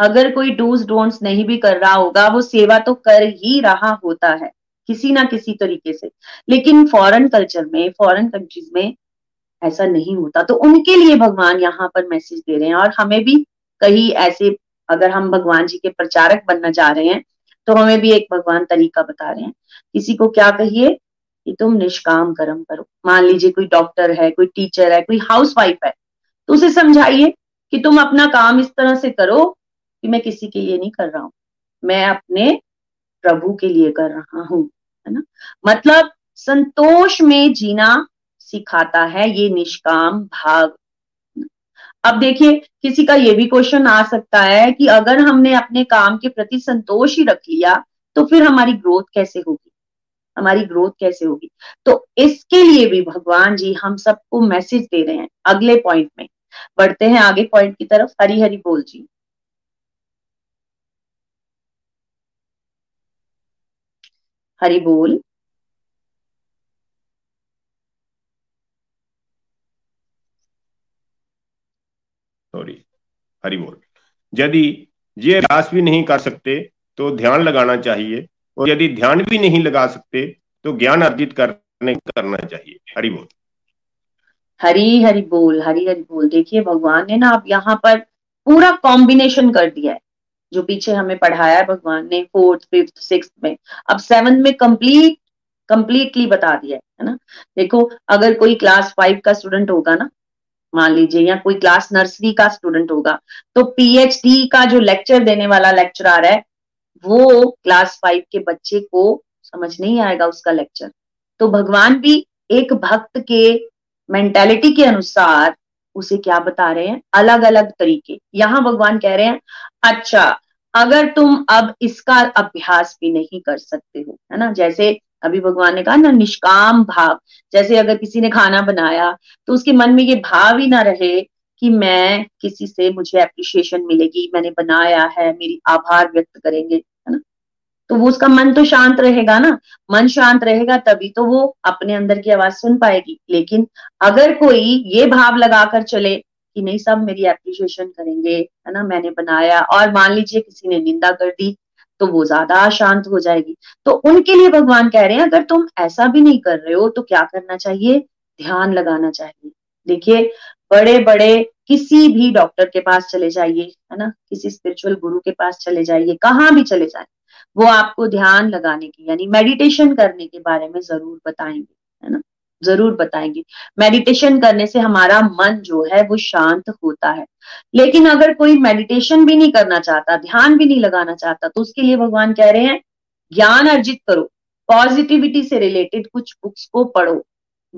अगर कोई डूज डोंट्स नहीं भी कर रहा होगा, वो सेवा तो कर ही रहा होता है किसी ना किसी तरीके से। लेकिन फॉरेन कल्चर में, फॉरेन कंट्रीज में ऐसा नहीं होता, तो उनके लिए भगवान यहाँ पर मैसेज दे रहे हैं। और हमें भी कहीं ऐसे, अगर हम भगवान जी के प्रचारक बनना चाह रहे हैं, तो हमें भी एक भगवान तरीका बता रहे हैं। किसी को क्या कहिए कि तुम निष्काम कर्म करो। मान लीजिए कोई डॉक्टर है, कोई टीचर है, कोई हाउसवाइफ है, तो उसे समझाइए कि तुम अपना काम इस तरह से करो कि मैं किसी के लिए नहीं कर रहा हूँ, मैं अपने प्रभु के लिए कर रहा हूँ, है ना। मतलब संतोष में जीना सिखाता है ये निष्काम भाग। अब देखिए, किसी का ये भी क्वेश्चन आ सकता है कि अगर हमने अपने काम के प्रति संतोष ही रख लिया तो फिर हमारी ग्रोथ कैसे होगी, हमारी ग्रोथ कैसे होगी। तो इसके लिए भी भगवान जी हम सबको मैसेज दे रहे हैं। अगले पॉइंट में बढ़ते हैं, आगे पॉइंट की तरफ। हरी हरी बोल जी। हरी बोल। सॉरी, हरी बोल। यदि ये अभ्यास भी नहीं कर सकते तो ध्यान लगाना चाहिए, और यदि ध्यान भी नहीं लगा सकते तो ज्ञान अर्जित करने करना चाहिए। हरि बोल, हरी हरि बोल, हरी हरि बोल। देखिए, भगवान ने ना अब यहाँ पर पूरा कॉम्बिनेशन कर दिया है। जो पीछे हमें पढ़ाया है भगवान ने फोर्थ, फिफ्थ, सिक्स्थ में, अब सेवंथ में कंप्लीट कंप्लीटली बता दिया है, है ना। देखो, अगर कोई क्लास फाइव का स्टूडेंट होगा ना, मान लीजिए, या कोई क्लास नर्सरी का स्टूडेंट होगा, तो पीएचडी का जो लेक्चर देने वाला लेक्चरर है वो क्लास फाइव के बच्चे को समझ नहीं आएगा उसका लेक्चर। तो भगवान भी एक भक्त के मेंटालिटी के अनुसार उसे क्या बता रहे हैं, अलग अलग तरीके। यहाँ भगवान कह रहे हैं, अच्छा अगर तुम अब इसका अभ्यास भी नहीं कर सकते हो, है ना, जैसे अभी भगवान ने कहा ना निष्काम भाव, जैसे अगर किसी ने खाना बनाया तो उसके मन में ये भाव ही ना रहे कि मैं किसी से, मुझे एप्रिशिएशन मिलेगी, मैंने बनाया है, मेरी आभार व्यक्त करेंगे, है ना, तो वो उसका मन तो शांत रहेगा ना। मन शांत रहेगा तभी तो वो अपने अंदर की आवाज सुन पाएगी। लेकिन अगर कोई ये भाव लगाकर चले कि नहीं, सब मेरी एप्रिशिएशन करेंगे, है ना, मैंने बनाया, और मान लीजिए किसी ने निंदा कर दी, तो वो ज्यादा शांत हो जाएगी। तो उनके लिए भगवान कह रहे हैं, अगर तुम ऐसा भी नहीं कर रहे हो तो क्या करना चाहिए, ध्यान लगाना चाहिए। देखिए, बड़े बड़े किसी भी डॉक्टर के पास चले जाइए, है ना, किसी स्पिरिचुअल गुरु के पास चले जाइए, कहाँ भी चले जाए, वो आपको ध्यान लगाने की यानी मेडिटेशन करने के बारे में जरूर बताएंगे, है ना, जरूर बताएंगे। मेडिटेशन करने से हमारा मन जो है वो शांत होता है। लेकिन अगर कोई मेडिटेशन भी नहीं करना चाहता, ध्यान भी नहीं लगाना चाहता, तो उसके लिए भगवान कह रहे हैं ज्ञान अर्जित करो, पॉजिटिविटी से रिलेटेड कुछ बुक्स को पढ़ो,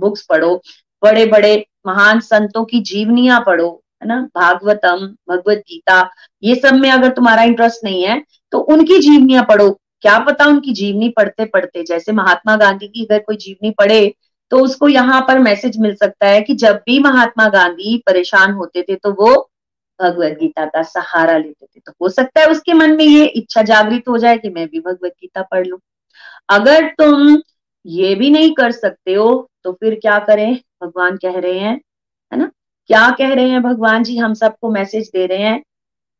बुक्स पढ़ो, बड़े बड़े महान संतों की जीवनियां पढ़ो, है ना, भागवतम, भगवद गीता, ये सब में अगर तुम्हारा इंटरेस्ट नहीं है तो उनकी जीवनियां पढ़ो। क्या पता उनकी जीवनी पढ़ते पढ़ते, जैसे महात्मा गांधी की अगर कोई जीवनी पढ़े तो उसको यहाँ पर मैसेज मिल सकता है कि जब भी महात्मा गांधी परेशान होते थे तो वो भगवद गीता का सहारा लेते थे। तो हो सकता है उसके मन में ये इच्छा जागृत हो जाए कि मैं भी भगवद गीता पढ़ लूं। अगर तुम ये भी नहीं कर सकते हो तो फिर क्या करें, भगवान कह रहे हैं, है ना, क्या कह रहे हैं भगवान जी, हम सबको मैसेज दे रहे हैं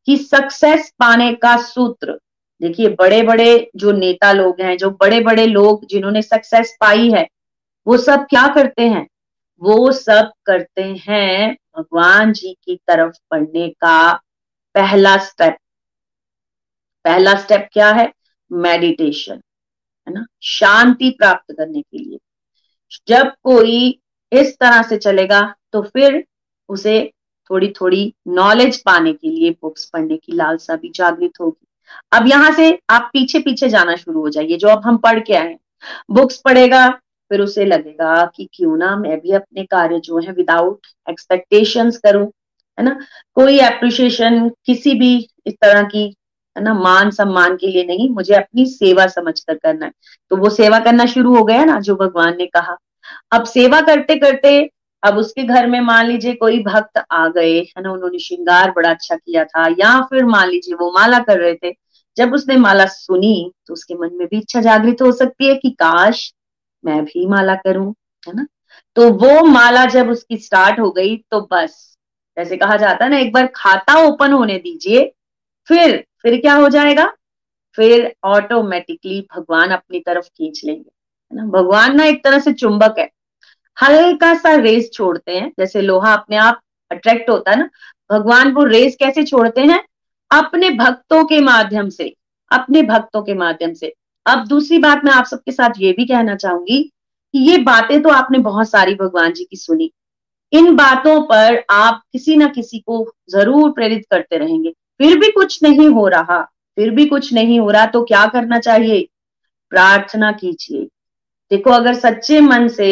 कि सक्सेस पाने का सूत्र। देखिए, बड़े बड़े जो नेता लोग हैं, जो बड़े बड़े लोग जिन्होंने सक्सेस पाई है, वो सब क्या करते हैं, वो सब करते हैं भगवान जी की तरफ बढ़ने का पहला स्टेप। पहला स्टेप क्या है, मेडिटेशन, है ना, शांति प्राप्त करने के लिए। जब कोई इस तरह से चलेगा तो फिर उसे थोड़ी थोड़ी नॉलेज पाने के लिए, बुक्स पढ़ने की लालसा भी जागृत होगी। अब यहाँ से आप पीछे पीछे जाना शुरू हो जाइए, जो अब हम पढ़ के आए हैं। बुक्स पढ़ेगा फिर उसे लगेगा कि क्यों ना मैं भी अपने कार्य जो है विदाउट एक्सपेक्टेशंस करूं, है ना। कोई एप्रिशिएशन किसी भी इस तरह की, है ना, मान सम्मान के लिए नहीं, मुझे अपनी सेवा समझकर करना है। तो वो सेवा करना शुरू हो गया ना जो भगवान ने कहा। अब सेवा करते करते अब उसके घर में मान लीजिए कोई भक्त आ गए, है ना, उन्होंने श्रृंगार बड़ा अच्छा किया था, या फिर मान लीजिए वो माला कर रहे थे। जब उसने माला सुनी तो उसके मन में भी इच्छा जागृत हो सकती है कि काश मैं भी माला करूं, है ना। तो वो माला जब उसकी स्टार्ट हो गई तो बस जैसे कहा जाता है ना, एक बार खाता ओपन होने दीजिए, फिर फिर क्या हो जाएगा, फिर ऑटोमेटिकली भगवान अपनी तरफ खींच लेंगे, है ना। भगवान ना एक तरह से चुंबक है, हल्का सा रेस छोड़ते हैं, जैसे लोहा अपने आप अट्रैक्ट होता है ना, भगवान वो रेस कैसे छोड़ते हैं, अपने भक्तों के माध्यम से, अपने भक्तों के माध्यम से। अब दूसरी बात मैं आप सबके साथ ये भी कहना चाहूंगी कि ये बातें तो आपने बहुत सारी भगवान जी की सुनी, इन बातों पर आप किसी ना किसी को जरूर प्रेरित करते रहेंगे। फिर भी कुछ नहीं हो रहा, फिर भी कुछ नहीं हो रहा तो क्या करना चाहिए, प्रार्थना कीजिए। देखो, अगर सच्चे मन से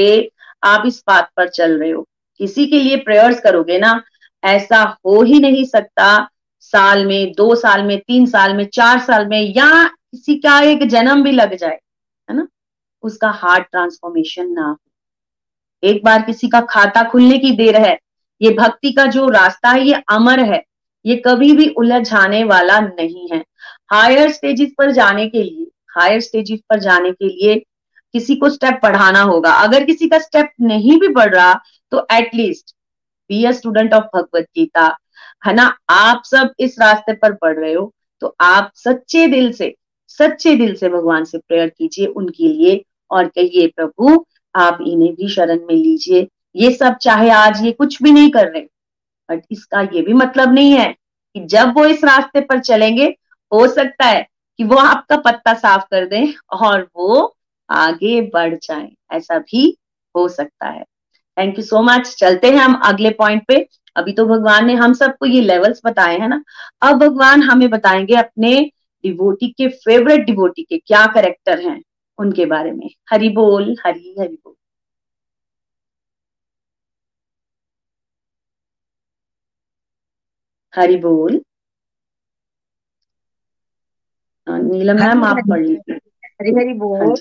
आप इस बात पर चल रहे हो, किसी के लिए प्रेयर्स करोगे ना, ऐसा हो ही नहीं सकता साल में, दो साल में, तीन साल में, चार साल में, या किसी का एक जन्म भी लग जाए, है ना, उसका हार्ट ट्रांसफॉर्मेशन ना हो। एक बार किसी का खाता खुलने की देर है। ये भक्ति का जो रास्ता है ये अमर है, ये कभी भी उलझाने वाला नहीं है। हायर स्टेजेस पर जाने के लिए, हायर स्टेजेस पर जाने के लिए किसी को स्टेप बढ़ाना होगा। अगर किसी का स्टेप नहीं भी बढ़ रहा तो at least be a student of Bhagavad Gita, है ना। आप सब इस रास्ते पर बढ़ रहे हो तो आप सच्चे दिल से, सच्चे दिल से भगवान से प्रेयर कीजिए उनके लिए और कहिए प्रभु आप इन्हें भी शरण में लीजिए। ये सब चाहे आज ये कुछ भी नहीं कर रहे, बट इसका ये भी मतलब नहीं है कि जब वो इस रास्ते पर चलेंगे हो सकता है कि वो आपका पत्ता साफ कर दें और वो आगे बढ़ जाएं, ऐसा भी हो सकता है। Thank you so much. चलते हैं हम अगले पॉइंट पे। अभी तो भगवान ने हम सबको ये लेवल्स बताए हैं ना, अब भगवान हमें बताएंगे अपने डिवोटी के, फेवरेट डिवोटी के क्या कैरेक्टर हैं उनके बारे में। हरि बोल, हरि हरि बोल। हरि बोल। नीलम मैम आप पढ़ लीजिए। हरि हरि बोल।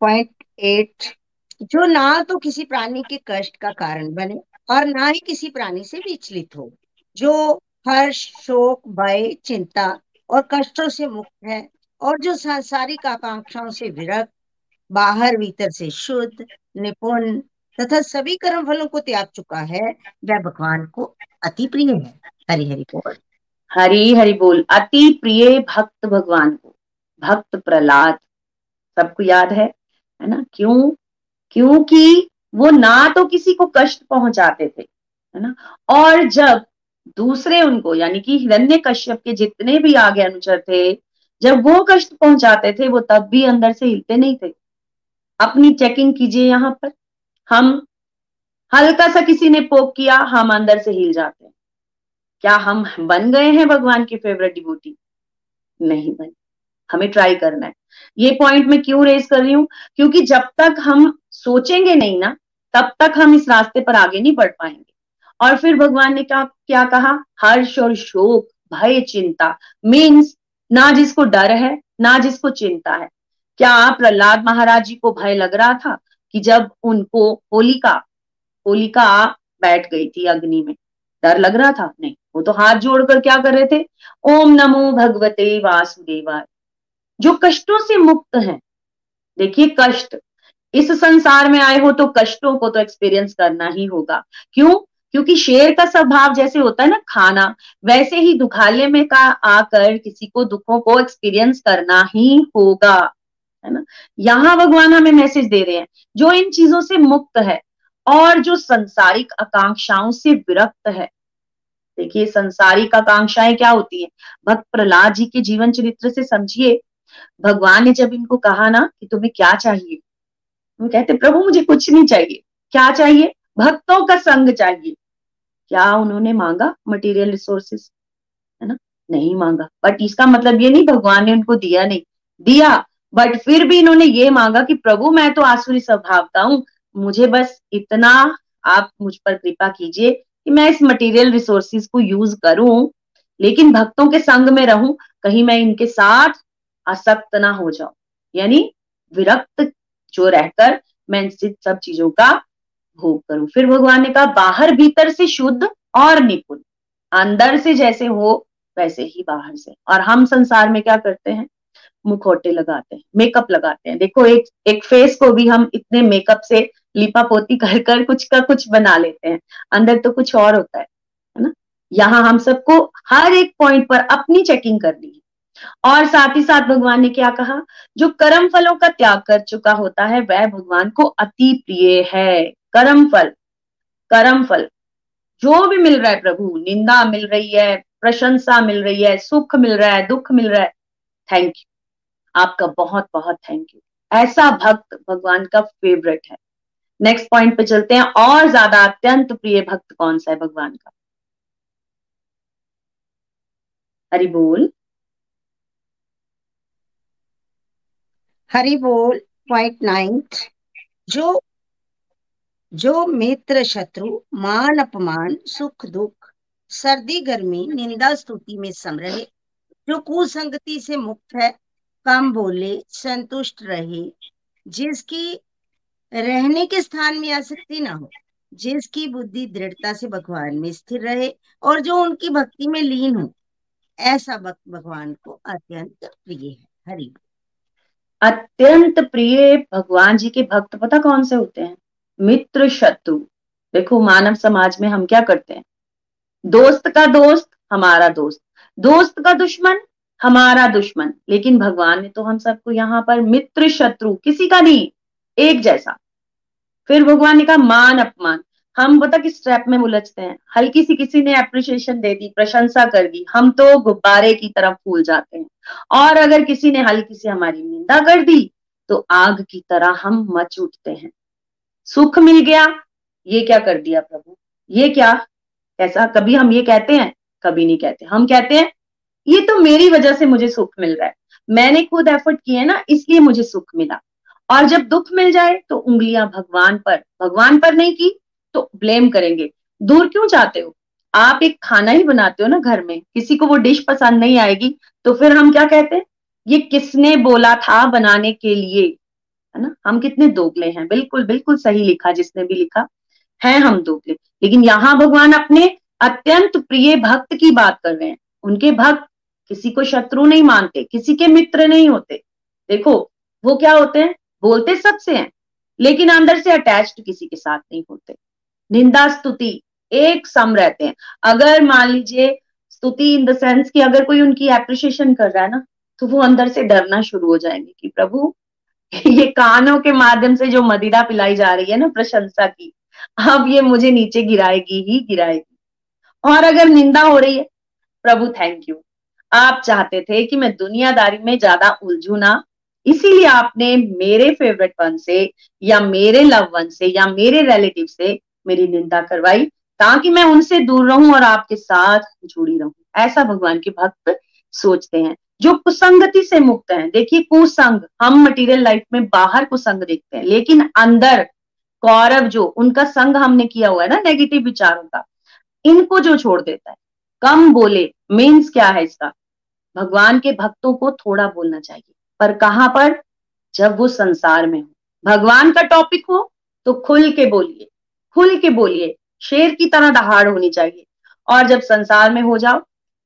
पॉइंट एट, जो ना तो किसी प्राणी के कष्ट का कारण बने और ना ही किसी प्राणी से विचलित हो, जो हर्ष, शोक, भय, चिंता और कष्टों से मुक्त है और जो सांसारिक आकांक्षाओं से विरक्त, बाहर भीतर से शुद्ध, निपुण तथा सभी कर्म फलों को त्याग चुका है, वह भगवान को अति प्रिय है। हरि हरि बोल। हरि हरि बोल। अति प्रिय भक्त भगवान को, भक्त प्रहलाद सबको याद है, है ना। क्यों? क्योंकि वो ना तो किसी को कष्ट पहुंचाते थे, है ना, और जब दूसरे उनको, यानी कि हिरण्यकश्यप के जितने भी आगे अनुचर थे, जब वो कष्ट पहुंचाते थे वो तब भी अंदर से हिलते नहीं थे। अपनी चेकिंग कीजिए, यहाँ पर हम हल्का सा किसी ने पोक किया, हम अंदर से हिल जाते हैं। क्या हम बन गए हैं भगवान की फेवरेट डिवोटी? नहीं बने, हमें ट्राई करना है। ये पॉइंट मैं क्यों रेस कर रही हूँ, क्योंकि जब तक हम सोचेंगे नहीं ना तब तक हम इस रास्ते पर आगे नहीं बढ़ पाएंगे। और फिर भगवान ने क्या क्या कहा, हर्ष और शोक, भय, चिंता, मीन्स ना जिसको डर है ना जिसको चिंता है। क्या प्रहलाद महाराज जी को भय लग रहा था कि जब उनको होलिका होलिका बैठ गई थी अग्नि में, डर लग रहा था? नहीं, वो तो हाथ जोड़कर क्या कर रहे थे, ओम नमो भगवते वासुदेवाय। जो कष्टों से मुक्त हैं, देखिए कष्ट, इस संसार में आए हो तो कष्टों को तो एक्सपीरियंस करना ही होगा। क्यों? क्योंकि शेर का स्वभाव जैसे होता है ना खाना, वैसे ही दुखालय में का आकर किसी को दुखों को एक्सपीरियंस करना ही होगा, है ना। यहाँ भगवान हमें मैसेज दे रहे हैं, जो इन चीजों से मुक्त है और जो संसारिक आकांक्षाओं से विरक्त है। देखिए संसारिक आकांक्षाएं क्या होती है, भक्त प्रहलाद जी के जीवन चरित्र से समझिए। भगवान ने जब इनको कहा ना कि तुम्हें क्या चाहिए, हम कहते प्रभु मुझे कुछ नहीं चाहिए, क्या चाहिए, भक्तों का संग चाहिए। क्या उन्होंने मांगा मटेरियल रिसोर्सेस, है ना, नहीं मांगा। बट इसका मतलब ये नहीं भगवान ने उनको दिया नहीं, दिया, बट फिर भी इन्होंने ये मांगा कि प्रभु मैं तो आसुरी स्वभावता हूँ, मुझे बस इतना आप मुझ पर कृपा कीजिए कि मैं इस मटेरियल रिसोर्सेज को यूज करूं, लेकिन भक्तों के संग में रहूं, कहीं मैं इनके साथ आसक्त ना हो जाऊं, यानी विरक्त जो रहकर मैं इन सब चीजों का भोग करूं। फिर भगवान ने कहा बाहर भीतर से शुद्ध और निपुण, अंदर से जैसे हो वैसे ही बाहर से। और हम संसार में क्या करते हैं, मुखौटे लगाते हैं, मेकअप लगाते हैं। देखो एक एक फेस को भी हम इतने मेकअप से लिपा पोती कर कर कुछ का कुछ बना लेते हैं, अंदर तो कुछ और होता है, है ना। यहाँ हम सबको हर एक पॉइंट पर अपनी चेकिंग करनी है। और साथ ही साथ भगवान ने क्या कहा, जो कर्म फलों का त्याग कर चुका होता है वह भगवान को अति प्रिय है। कर्म फल, कर्म फल जो भी मिल रहा है प्रभु, निंदा मिल रही है, प्रशंसा मिल रही है, सुख मिल रहा है, दुख मिल रहा है, थैंक यू, आपका बहुत बहुत थैंक यू। ऐसा भक्त भगवान का फेवरेट है। नेक्स्ट पॉइंट पे चलते हैं। और ज्यादा अत्यंत प्रिय भक्त कौन सा है भगवान का, हरि बोल हरि बोल। पॉइंट नाइन्थ, जो जो मित्र शत्रु, मान अपमान, सुख दुख, सर्दी गर्मी, निंदा स्तुति में सम रहे, जो कुसंगति से मुक्त है, कम बोले, संतुष्ट रहे, जिसकी रहने के स्थान में आसक्ति ना हो, जिसकी बुद्धि दृढ़ता से भगवान में स्थिर रहे और जो उनकी भक्ति में लीन हो, ऐसा भक्त भगवान को अत्यंत प्रिय है। हरि अत्यंत प्रिय भगवान जी के भक्त पता कौन से होते हैं, मित्र शत्रु। देखो मानव समाज में हम क्या करते हैं, दोस्त का दोस्त हमारा दोस्त, दोस्त का दुश्मन हमारा दुश्मन, लेकिन भगवान ने तो हम सबको यहाँ पर मित्र शत्रु किसी का नहीं, एक जैसा। फिर भगवान ने कहा मान अपमान, हम पता किस ट्रैप में उलझते हैं, हल्की सी किसी ने एप्रिशिएशन दे दी, प्रशंसा कर दी, हम तो गुब्बारे की तरफ फूल जाते हैं। और अगर किसी ने हल्की सी हमारी निंदा कर दी तो आग की तरह हम मच उठते हैं। सुख मिल गया, ये क्या कर दिया प्रभु, ये क्या, ऐसा कभी हम ये कहते हैं, कभी नहीं कहते। हम कहते हैं ये तो मेरी वजह से मुझे सुख मिल रहा है, मैंने खुद एफर्ट किए ना इसलिए मुझे सुख मिला। और जब दुख मिल जाए तो उंगलियां भगवान पर, भगवान पर नहीं की तो ब्लेम करेंगे। दूर क्यों जाते हो, आप एक खाना ही बनाते हो ना घर में, किसी को वो डिश पसंद नहीं आएगी तो फिर हम क्या कहते हैं, ये किसने बोला था बनाने के लिए, है ना। हम कितने दोगले हैं, बिल्कुल बिल्कुल सही लिखा जिसने भी लिखा है, हम दोगले। लेकिन यहाँ भगवान अपने अत्यंत प्रिय भक्त की बात कर रहे हैं। उनके भक्त किसी को शत्रु नहीं मानते, किसी के मित्र नहीं होते। देखो वो क्या होते हैं, बोलते सबसे हैं लेकिन अंदर से अटैच्ड किसी के साथ नहीं होते। निंदा स्तुति एक सम रहते हैं। अगर मान लीजिए स्तुति इन द सेंस कि अगर कोई उनकी एप्रिशिएशन कर रहा है ना, तो वो अंदर से डरना शुरू हो जाएंगे कि प्रभु ये कानों के माध्यम से जो मदिरा पिलाई जा रही है ना प्रशंसा की, अब ये मुझे नीचे गिराएगी ही गिराएगी। और अगर निंदा हो रही है, प्रभु थैंक यू, आप चाहते थे कि मैं दुनियादारी में ज्यादा उलझू ना, इसीलिए आपने मेरे फेवरेट वन से या मेरे लव वन से या मेरे रिलेटिव से मेरी निंदा करवाई ताकि मैं उनसे दूर रहूं और आपके साथ जुड़ी रहूं। ऐसा भगवान के भक्त सोचते हैं। जो कुसंगति से मुक्त हैं, देखिए कुसंग, हम मटेरियल लाइफ में बाहर कुसंग देखते हैं लेकिन अंदर कौरव जो उनका संग हमने किया हुआ है ना नेगेटिव विचारों का, इनको जो छोड़ देता है। कम बोले मीन्स क्या है इसका, भगवान के भक्तों को थोड़ा बोलना चाहिए, पर कहाँ पर, जब वो संसार में हो, भगवान का टॉपिक हो तो खुल के बोलिए, खुल के बोलिए, शेर की तरह दहाड़ होनी चाहिए। और जब संसार में हो जाओ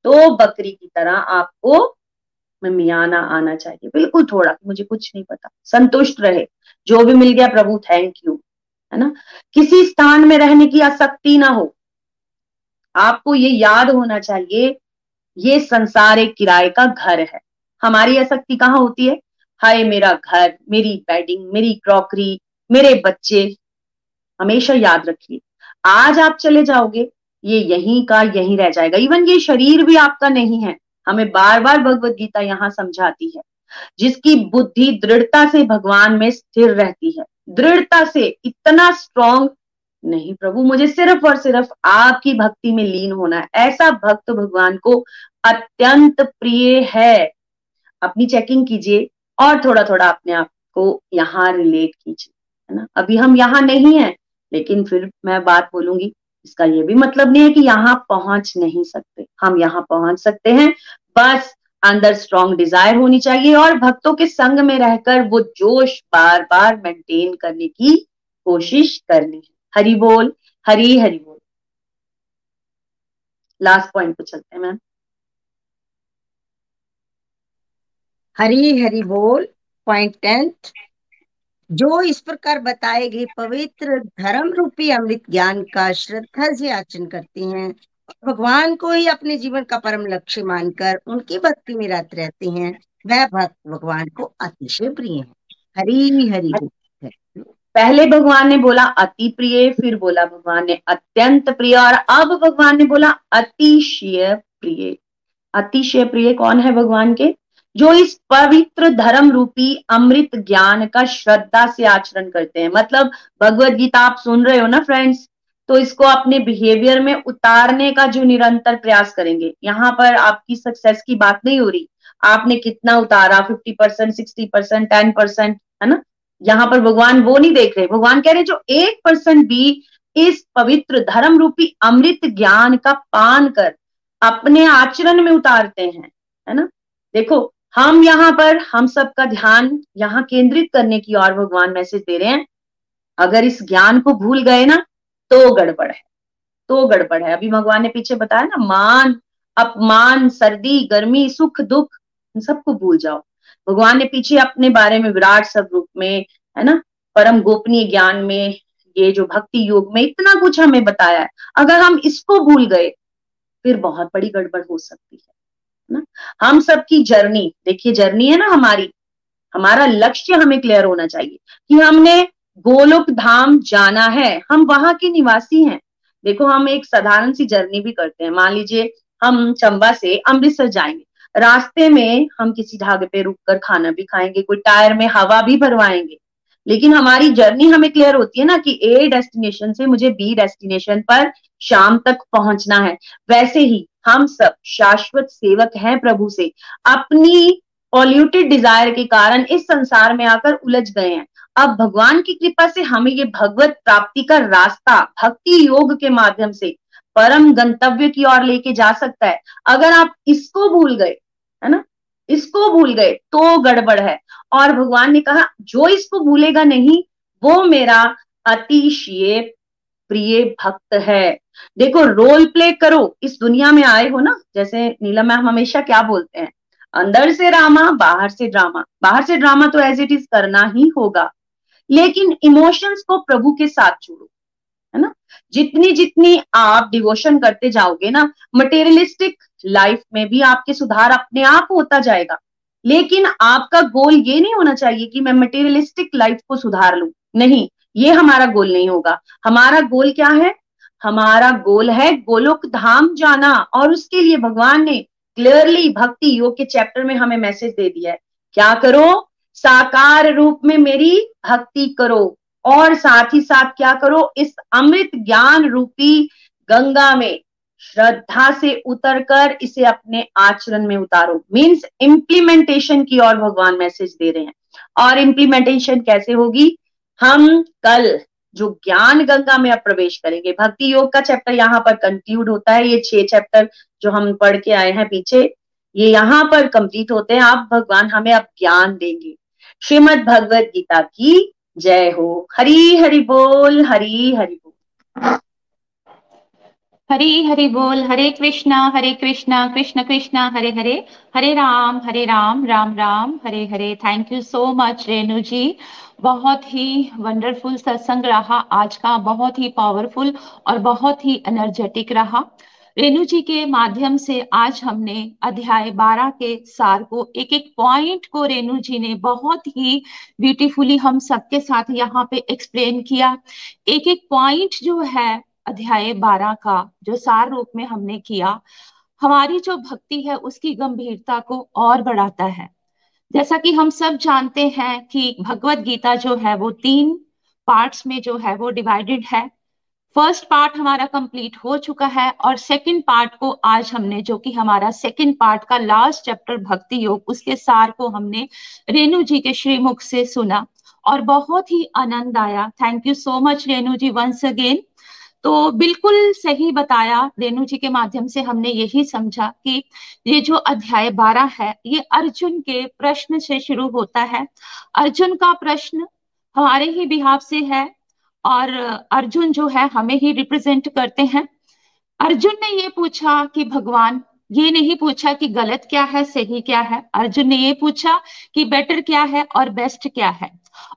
तो बकरी की तरह आपको मियाना आना चाहिए, बिल्कुल थोड़ा, मुझे कुछ नहीं पता, संतुष्ट रहे, जो भी मिल गया प्रभु थैंक यू, है ना। किसी स्थान में रहने की आसक्ति ना हो। आपको ये याद होना चाहिए ये संसार एक किराए का घर है। हमारी आसक्ति कहाँ होती है, हाय मेरा घर, मेरी बेडिंग, मेरी क्रॉकरी, मेरे बच्चे। हमेशा याद रखिए आज आप चले जाओगे ये यहीं का यहीं रह जाएगा। इवन ये शरीर भी आपका नहीं है, हमें बार बार भगवद गीता यहाँ समझाती है। जिसकी बुद्धि दृढ़ता से भगवान में स्थिर रहती है, दृढ़ता से, इतना स्ट्रॉन्ग नहीं प्रभु मुझे सिर्फ और सिर्फ आपकी भक्ति में लीन होना है, ऐसा भक्त भगवान को अत्यंत प्रिय है। अपनी चेकिंग कीजिए और थोड़ा थोड़ा अपने आप को यहाँ रिलेट कीजिए, है ना। अभी हम यहाँ नहीं है, लेकिन फिर मैं बात बोलूंगी, इसका ये भी मतलब नहीं है कि यहाँ पहुंच नहीं सकते, हम यहाँ पहुंच सकते हैं। बस अंदर स्ट्रॉन्ग डिजायर होनी चाहिए और भक्तों के संग में रहकर वो जोश बार बार मेंटेन करने की कोशिश करनी है। हरि बोल, हरी हरि बोल। लास्ट पॉइंट पे चलते हैं मैम। हरी हरि बोल। पॉइंट टेंथ, जो इस प्रकार बताए गए पवित्र धर्म रूपी अमृत ज्ञान का श्रद्धा से आचरण करते हैं, भगवान को ही अपने जीवन का परम लक्ष्य मानकर उनकी भक्ति में रत रहते हैं, वह भक्त भगवान को अतिशय प्रिय है। हरि हरि। पहले भगवान ने बोला अति प्रिय, फिर बोला भगवान ने अत्यंत प्रिय, और अब भगवान ने बोला अतिशय प्रिय। अतिशय प्रिय कौन है भगवान के? जो इस पवित्र धर्म रूपी अमृत ज्ञान का श्रद्धा से आचरण करते हैं। मतलब भगवद गीता आप सुन रहे हो ना फ्रेंड्स, तो इसको अपने बिहेवियर में उतारने का जो निरंतर प्रयास करेंगे। यहाँ पर आपकी सक्सेस की बात नहीं हो रही, आपने कितना उतारा, fifty percent, sixty percent, ten percent, है ना। यहाँ पर भगवान वो नहीं देख रहे, भगवान कह रहे जो एक परसेंट भी इस पवित्र धर्म रूपी अमृत ज्ञान का पान कर अपने आचरण में उतारते हैं, है ना। देखो हम यहाँ पर हम सबका ध्यान यहाँ केंद्रित करने की ओर भगवान मैसेज दे रहे हैं। अगर इस ज्ञान को भूल गए ना तो गड़बड़ है, तो गड़बड़ है। अभी भगवान ने पीछे बताया ना, मान अपमान, सर्दी गर्मी, सुख दुख, इन सबको भूल जाओ। भगवान ने पीछे अपने बारे में विराट स्वरूप में, है ना, परम गोपनीय ज्ञान में, ये जो भक्ति योग में इतना कुछ हमें बताया है, अगर हम इसको भूल गए फिर बहुत बड़ी गड़बड़ हो सकती है ना। हम सबकी जर्नी देखिए, जर्नी है ना हमारी, हमारा लक्ष्य हमें क्लियर होना चाहिए कि हमने गोलोक धाम जाना है, हम वहां के निवासी हैं। देखो हम एक साधारण सी जर्नी भी करते हैं। मान लीजिए हम चंबा से अमृतसर जाएंगे, रास्ते में हम किसी ढाबे पे रुककर खाना भी खाएंगे, कोई टायर में हवा भी भरवाएंगे, लेकिन हमारी जर्नी हमें क्लियर होती है ना कि ए डेस्टिनेशन से मुझे बी डेस्टिनेशन पर शाम तक पहुंचना है। वैसे ही हम सब शाश्वत सेवक हैं प्रभु से, अपनी पॉल्यूटेड डिजायर के कारण इस संसार में आकर उलझ गए हैं। अब भगवान की कृपा से हमें ये भगवत प्राप्ति का रास्ता भक्ति योग के माध्यम से परम गंतव्य की ओर लेके जा सकता है। अगर आप इसको भूल गए, है ना, इसको भूल गए तो गड़बड़ है। और भगवान ने कहा जो इसको भूलेगा नहीं वो मेरा अतिशय प्रिय भक्त है। देखो रोल प्ले करो, इस दुनिया में आए हो ना, जैसे नीलम मैम हमेशा क्या बोलते हैं, अंदर से ड्रामा बाहर से ड्रामा। बाहर से ड्रामा तो एज इट इज करना ही होगा, लेकिन इमोशंस को प्रभु के साथ जोड़ो, है ना। जितनी जितनी आप डिवोशन करते जाओगे ना, मटेरियलिस्टिक लाइफ में भी आपके सुधार अपने आप होता जाएगा। लेकिन आपका गोल ये नहीं होना चाहिए कि मैं मटेरियलिस्टिक लाइफ को सुधार लूं, नहीं, ये हमारा गोल नहीं होगा। हमारा गोल क्या है? हमारा गोल है गोलोक धाम जाना, और उसके लिए भगवान ने क्लियरली भक्ति योग के चैप्टर में हमें मैसेज दे दिया है। क्या करो? साकार रूप में मेरी भक्ति करो, और साथ ही साथ क्या करो, इस अमृत ज्ञान रूपी गंगा में श्रद्धा से उतरकर इसे अपने आचरण में उतारो। मीन्स इम्प्लीमेंटेशन की ओर भगवान मैसेज दे रहे हैं। और इम्प्लीमेंटेशन कैसे होगी? हम कल जो ज्ञान गंगा में अब प्रवेश करेंगे, भक्ति योग का चैप्टर यहाँ पर कंक्लूड होता है। ये छह चैप्टर जो हम पढ़ के आए हैं पीछे, ये यहाँ पर कंप्लीट होते हैं। आप भगवान हमें अब ज्ञान देंगे। श्रीमद् भगवद गीता की जय हो। हरि हरि बोल, हरि हरि बोल, हरि हरि बोल। Hare Krishna Hare Krishna, Krishna Krishna Hare Hare, Hare Ram Hare Ram, Ram Ram Hare Hare. Thank you so much Renu ji, बहुत ही वंडरफुल सत्संग रहा आज का, बहुत ही पावरफुल और बहुत ही एनर्जेटिक रहा। रेनू जी के माध्यम से आज हमने अध्याय बारह के सार को, एक एक पॉइंट को रेनू जी ने बहुत ही ब्यूटीफुली हम सबके साथ यहाँ पे एक्सप्लेन किया। एक एक पॉइंट जो है अध्याय बारह का, जो सार रूप में हमने किया, हमारी जो भक्ति है उसकी गंभीरता को और बढ़ाता है। जैसा कि हम सब जानते हैं कि भगवद गीता जो है वो तीन पार्ट्स में जो है वो डिवाइडेड है। फर्स्ट पार्ट हमारा कंप्लीट हो चुका है और सेकंड पार्ट को आज हमने, जो कि हमारा सेकंड पार्ट का लास्ट चैप्टर भक्ति योग, उसके सार को हमने रेनू जी के श्रीमुख से सुना और बहुत ही आनंद आया। Thank you so much Renu ji once again. तो बिल्कुल सही बताया रेनू जी के माध्यम से, हमने यही समझा कि ये जो अध्याय बारह है ये अर्जुन के प्रश्न से शुरू होता है। अर्जुन का प्रश्न हमारे ही बिहाफ से है और अर्जुन जो है हमें ही रिप्रेजेंट करते हैं। अर्जुन ने ये पूछा कि भगवान, ये नहीं पूछा कि गलत क्या है सही क्या है, अर्जुन ने ये पूछा कि बेटर क्या है और बेस्ट क्या है।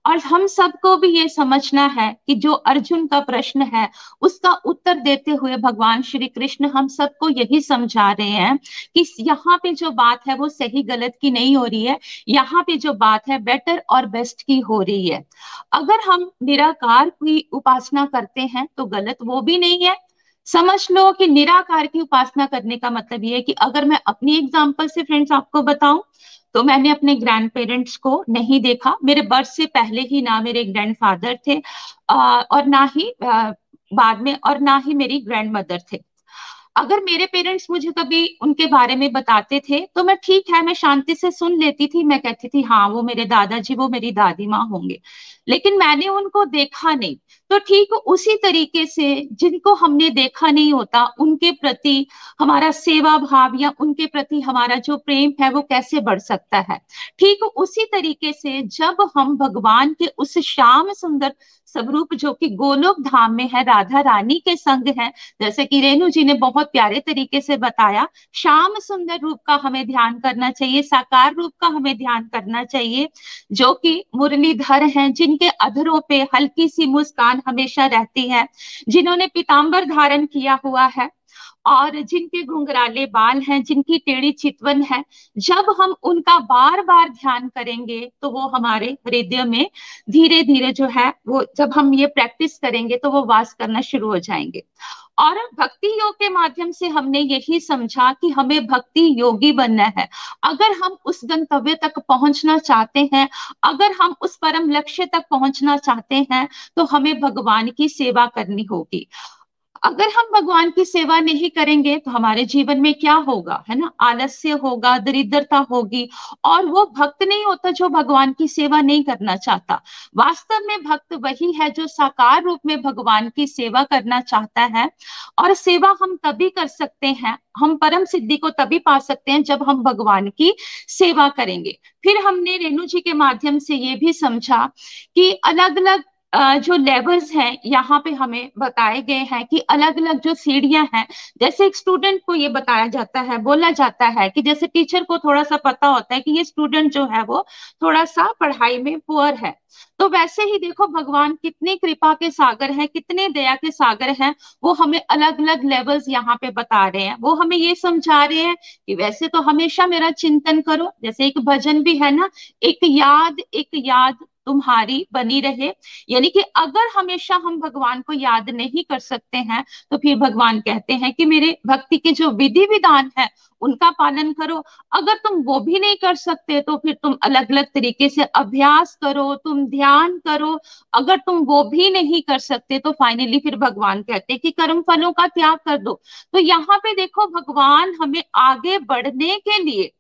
और हम सबको भी ये समझना है कि जो अर्जुन का प्रश्न है उसका उत्तर देते हुए भगवान श्री कृष्ण हम सबको यही समझा रहे हैं कि यहाँ पे जो बात है वो सही गलत की नहीं हो रही है, यहाँ पे जो बात है बेटर और बेस्ट की हो रही है। अगर हम निराकार की उपासना करते हैं तो गलत वो भी नहीं है। समझ लो कि निराकार की उपासना करने का मतलब ये है कि अगर मैं अपनी एग्जांपल से फ्रेंड्स आपको बताऊं तो मैंने अपने ग्रैंड पेरेंट्स को नहीं देखा, मेरे बर्थ से पहले ही ना मेरे ग्रैंडफादर थे और ना ही बाद में, और ना ही मेरी ग्रैंडमदर थे। अगर मेरे पेरेंट्स मुझे कभी उनके बारे में बताते थे तो मैं ठीक है मैं शांति से सुन लेती थी, मैं कहती थी हाँ वो मेरे दादाजी वो मेरी दादी माँ होंगे, लेकिन मैंने उनको देखा नहीं। तो ठीक उसी तरीके से जिनको हमने देखा नहीं होता उनके प्रति हमारा सेवा भाव या उनके प्रति हमारा जो प्रेम है वो कैसे बढ़ सकता है। ठीक उसी तरीके से जब हम भगवान के उस श्याम सुंदर स्वरूप जो कि गोलोक धाम में है राधा रानी के संग है, जैसे कि रेणु जी ने बहुत प्यारे तरीके से बताया, श्याम सुंदर रूप का हमें ध्यान करना चाहिए, साकार रूप का हमें ध्यान करना चाहिए, जो कि मुरलीधर हैं, जिनके अधरों पे हल्की सी मुस्कान हमेशा रहती है, जिन्होंने पीताम्बर धारण किया हुआ है और जिनके घुंघराले बाल हैं, जिनकी टेढ़ी चितवन है। जब हम उनका बार बार ध्यान करेंगे तो वो हमारे हृदय में धीरे धीरे जो है वो, जब हम ये प्रैक्टिस करेंगे तो वो वास करना शुरू हो जाएंगे। और भक्ति योग के माध्यम से हमने यही समझा कि हमें भक्ति योगी बनना है। अगर हम उस गंतव्य तक पहुंचना चाहते हैं, अगर हम उस परम लक्ष्य तक पहुंचना चाहते हैं तो हमें भगवान की सेवा करनी होगी। अगर हम भगवान की सेवा नहीं करेंगे तो हमारे जीवन में क्या होगा, है ना, आलस्य होगा, दरिद्रता होगी। और वो भक्त नहीं होता जो भगवान की सेवा नहीं करना चाहता। वास्तव में भक्त वही है जो साकार रूप में भगवान की सेवा करना चाहता है। और सेवा हम तभी कर सकते हैं, हम परम सिद्धि को तभी पा सकते हैं जब हम भगवान की सेवा करेंगे। फिर हमने रेणु जी के माध्यम से ये भी समझा कि अलग अलग जो लेवल्स हैं यहाँ पे हमें बताए गए हैं कि अलग अलग जो सीढ़ियां हैं, जैसे एक स्टूडेंट को ये बताया जाता है, बोला जाता है कि जैसे टीचर को थोड़ा सा पता होता है कि ये स्टूडेंट जो है वो थोड़ा सा पढ़ाई में पुअर है, तो वैसे ही देखो भगवान कितनी कृपा के सागर हैं, कितने दया के सागर हैं, वो हमें अलग अलग लेवल्स यहाँ पे बता रहे हैं। वो हमें ये समझा रहे हैं कि वैसे तो हमेशा मेरा चिंतन करो, जैसे एक भजन भी है ना, एक याद एक याद तुम्हारी बनी रहे, यानी कि अगर हमेशा हम भगवान को याद नहीं कर सकते हैं तो फिर भगवान कहते हैं कि मेरे भक्ति के जो विधि विधान है उनका पालन करो। अगर तुम वो भी नहीं कर सकते तो फिर तुम अलग अलग तरीके से अभ्यास करो, तुम ध्यान करो। अगर तुम वो भी नहीं कर सकते तो फाइनली फिर भगवान कहते हैं कि कर्म फलों का त्याग कर दो। तो यहाँ पे देखो भगवान हमें आगे बढ़ने के लिए